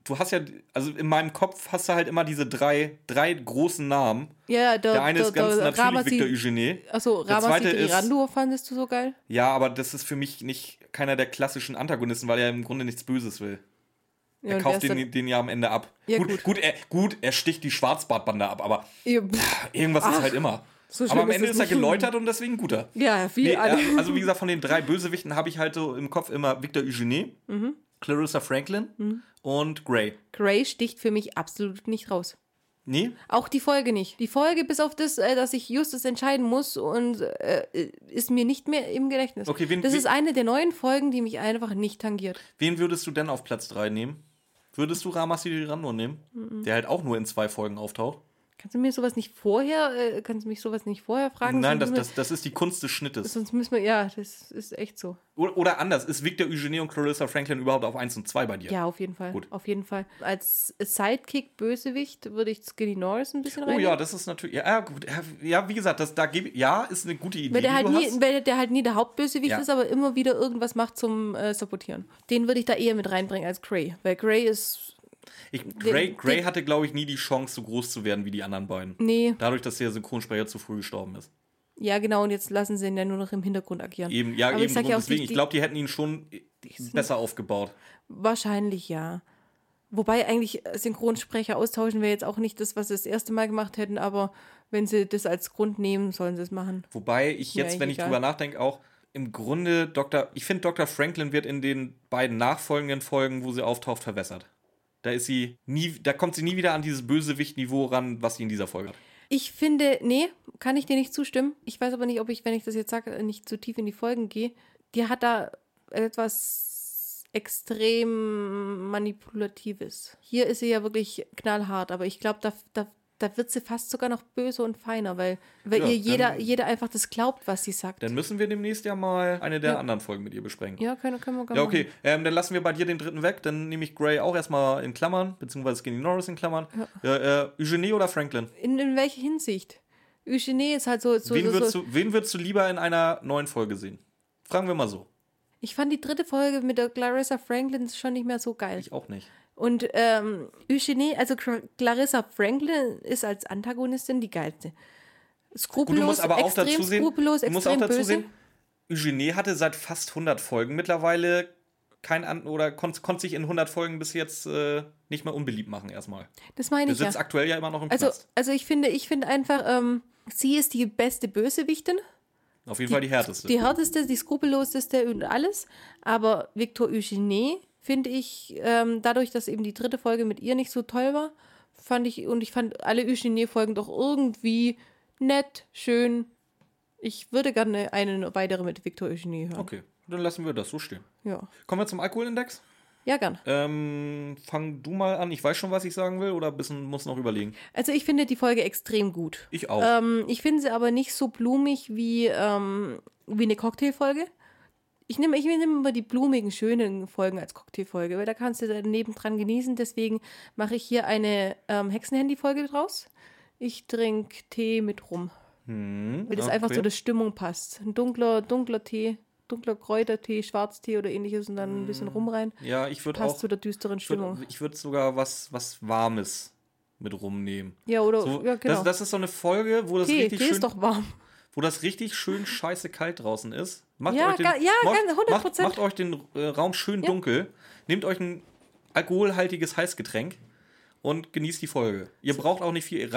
du hast ja, also in meinem Kopf hast du halt immer diese drei großen Namen. Ja, der eine ist ganz natürlich Victor Eugénie. Achso, Ramazit Irandu fandest du so geil? Ja, aber das ist für mich nicht keiner der klassischen Antagonisten, weil er im Grunde nichts Böses will. Ja, er kauft den ja am Ende ab. Ja, gut, er sticht die Schwarzbartbande ab, aber irgendwas ist halt immer. So aber am Ende ist er geläutert und deswegen guter. Ja, alle. Also wie gesagt, von den drei Bösewichten habe ich halt so im Kopf immer Victor Eugénie, Clarissa Franklin und Grey. Grey sticht für mich absolut nicht raus. Nee? Auch die Folge nicht. Die Folge, bis auf das, dass ich Justus entscheiden muss und ist mir nicht mehr im Gedächtnis. Okay, das ist eine der neuen Folgen, die mich einfach nicht tangiert. Wen würdest du denn auf Platz 3 nehmen? Würdest du Ramazit Irandu nehmen? Mhm. Der halt auch nur in 2 Folgen auftaucht. Kannst du mich sowas nicht vorher fragen? Nein, das ist die Kunst des Schnittes. Sonst müssen wir, das ist echt so. Oder anders, ist Victor Eugénie und Clarissa Franklin überhaupt auf 1 und 2 bei dir? Ja, auf jeden Fall. Gut. Auf jeden Fall. Als Sidekick-Bösewicht würde ich Skinny Norris ein bisschen reinnehmen. Oh ja, das ist natürlich, gut. Ja, wie gesagt, ist eine gute Idee, weil der halt nie der Hauptbösewicht ist, aber immer wieder irgendwas macht zum Sabotieren. Den würde ich da eher mit reinbringen als Grey, weil Grey ist... Grey hatte, glaube ich, nie die Chance, so groß zu werden wie die anderen beiden. Nee. Dadurch, dass der Synchronsprecher zu früh gestorben ist. Ja, genau, und jetzt lassen sie ihn ja nur noch im Hintergrund agieren. Deswegen, ich glaube, die hätten ihn schon besser aufgebaut. Wahrscheinlich, ja. Wobei eigentlich Synchronsprecher austauschen wäre jetzt auch nicht das, was sie das erste Mal gemacht hätten, aber wenn sie das als Grund nehmen, sollen sie es machen. Wobei ich jetzt, wenn ich drüber nachdenke, auch im Grunde ich finde, Dr. Franklin wird in den beiden nachfolgenden Folgen, wo sie auftaucht, verwässert. Da kommt sie nie wieder an dieses Bösewicht-Niveau ran, was sie in dieser Folge hat. Ich finde, nee, kann ich dir nicht zustimmen. Ich weiß aber nicht, ob ich, wenn ich das jetzt sage, nicht zu tief in die Folgen gehe. Die hat da etwas extrem Manipulatives. Hier ist sie ja wirklich knallhart, aber ich glaube, da wird sie fast sogar noch böse und feiner, weil ihr jeder einfach das glaubt, was sie sagt. Dann müssen wir demnächst ja mal eine der anderen Folgen mit ihr besprechen. Ja, können wir gerne machen. Okay, dann lassen wir bei dir den dritten weg. Dann nehme ich Grey auch erstmal in Klammern, beziehungsweise Skinny Norris in Klammern. Ja. Eugénie oder Franklin? In welcher Hinsicht? Eugénie ist halt so... Wen würdest du lieber in einer neuen Folge sehen? Fragen wir mal so. Ich fand die dritte Folge mit der Clarissa Franklin schon nicht mehr so geil. Ich auch nicht. Und Eugénie, also Clarissa Franklin ist als Antagonistin die geilste. Skrupellos, extrem skrupellos, extrem böse. Du musst auch dazu sehen, Eugénie hatte seit fast 100 Folgen mittlerweile konnte sich in 100 Folgen bis jetzt nicht mehr unbeliebt machen erstmal. Das meine ich ja. Der sitzt aktuell ja immer noch im Knast. Also ich finde einfach, sie ist die beste Bösewichtin. Auf jeden Fall die härteste. Die härteste, die skrupelloseste und alles. Aber Victor Eugénie finde ich, dadurch, dass eben die dritte Folge mit ihr nicht so toll war, fand ich alle Eugénie-Folgen doch irgendwie nett, schön. Ich würde gerne eine weitere mit Victor Eugénie hören. Okay, dann lassen wir das so stehen. Ja. Kommen wir zum Alkoholindex? Ja, gern. Fang du mal an. Ich weiß schon, was ich sagen will, oder muss noch überlegen? Also ich finde die Folge extrem gut. Ich auch. Ich finde sie aber nicht so blumig wie eine Cocktailfolge. Ich nehme immer die blumigen, schönen Folgen als Cocktailfolge, weil da kannst du daneben dran genießen. Deswegen mache ich hier eine Hexenhandy-Folge draus. Ich trinke Tee mit Rum, weil das einfach so der Stimmung passt. Ein dunkler Tee, dunkler Kräutertee, Schwarztee oder ähnliches und dann ein bisschen Rum rein. Ja, ich würde auch. Passt zu der düsteren Stimmung. Ich würde sogar was Warmes mit Rum nehmen. Ja, oder so, ja, genau. Das ist so eine Folge, wo das richtig schön... Tee ist doch warm. Wo das richtig schön scheiße kalt draußen ist. Macht euch den Raum schön dunkel. Nehmt euch ein alkoholhaltiges Heißgetränk und genießt die Folge. Ihr braucht auch nicht viel.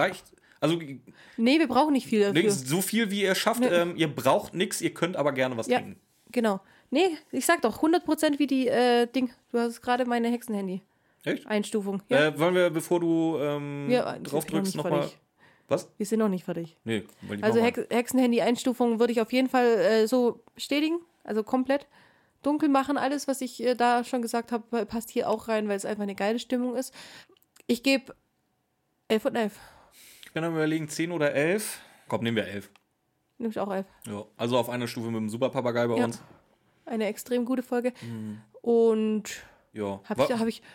Wir brauchen nicht viel dafür. So viel, wie ihr schafft. Nee. Ihr braucht nichts, ihr könnt aber gerne was trinken. Genau. Nee, ich sag doch, 100% wie die Ding. Du hast gerade meine Hexenhandy. Echt? Einstufung. Ja. Wollen wir, bevor du drauf drückst, nochmal... Was? Wir sind noch nicht fertig. Nee, weil Hexenhandy-Einstufung würde ich auf jeden Fall so bestätigen. Also komplett dunkel machen. Alles, was ich da schon gesagt habe, passt hier auch rein, weil es einfach eine geile Stimmung ist. Ich gebe 11 und 11. Ich kann aber überlegen, 10 oder 11. Komm, nehmen wir 11. Nimm ich auch 11. Ja, also auf einer Stufe mit dem Superpapagei bei uns. Eine extrem gute Folge. Und... Ja.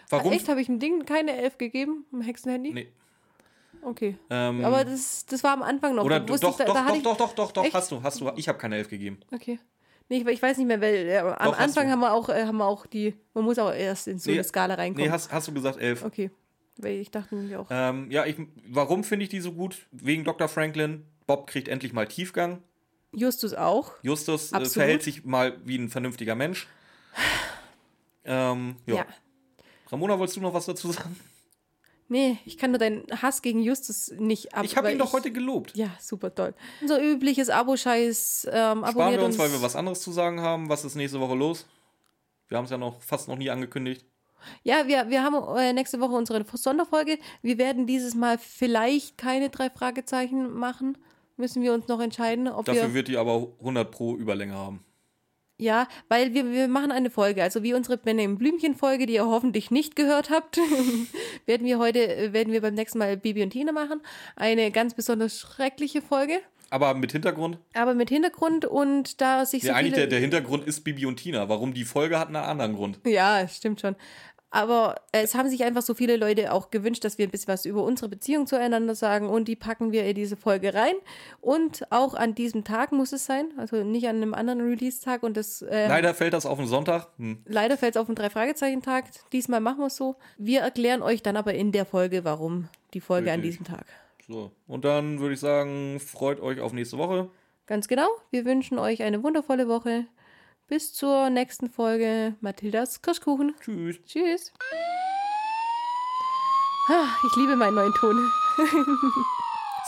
Warum? Echt, habe ich dem Ding keine 11 gegeben? Im Hexenhandy? Nee. Okay. Aber das war am Anfang noch. Oder doch, hast du. Ich habe keine 11 gegeben. Okay. Nee, ich weiß nicht mehr, weil am Anfang haben wir auch die, man muss auch erst in so eine Skala reinkommen. Nee, hast du gesagt 11. Okay, weil ich dachte nämlich auch. Warum finde ich die so gut? Wegen Dr. Franklin. Bob kriegt endlich mal Tiefgang. Justus auch. Justus verhält sich mal wie ein vernünftiger Mensch. Ja. Ramona, wolltest du noch was dazu sagen? Nee, ich kann nur deinen Hass gegen Justus nicht ab. Ich habe ihn doch heute gelobt. Ja, super toll. Unser übliches Abo-Scheiß. Sparen wir uns, weil wir was anderes zu sagen haben. Was ist nächste Woche los? Wir haben es ja fast noch nie angekündigt. Ja, wir haben nächste Woche unsere Sonderfolge. Wir werden dieses Mal vielleicht keine 3 Fragezeichen machen. Müssen wir uns noch entscheiden. Dafür wird die aber 100 pro Überlänge haben. Ja, weil wir machen eine Folge, also wie unsere Benjamin-Blümchen-Folge, die ihr hoffentlich nicht gehört habt, werden wir beim nächsten Mal Bibi und Tina machen. Eine ganz besonders schreckliche Folge. Aber mit Hintergrund? Aber mit Hintergrund und da sich so eigentlich der Hintergrund ist Bibi und Tina. Warum die Folge hat einen anderen Grund. Ja, stimmt schon. Aber es haben sich einfach so viele Leute auch gewünscht, dass wir ein bisschen was über unsere Beziehung zueinander sagen und die packen wir in diese Folge rein. Und auch an diesem Tag muss es sein, also nicht an einem anderen Release-Tag. Und das, leider fällt das auf den Sonntag. Leider fällt es auf den 3-Fragezeichen-Tag. Diesmal machen wir es so. Wir erklären euch dann aber in der Folge, warum die Folge richtig an diesem Tag. So, und dann würde ich sagen, freut euch auf nächste Woche. Ganz genau. Wir wünschen euch eine wundervolle Woche. Bis zur nächsten Folge Mathildas Kirschkuchen. Tschüss. Tschüss. Ich liebe meinen neuen Ton.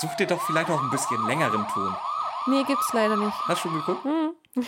Such dir doch vielleicht noch ein bisschen längeren Ton. Nee, gibt's leider nicht. Hast du schon geguckt? Mhm.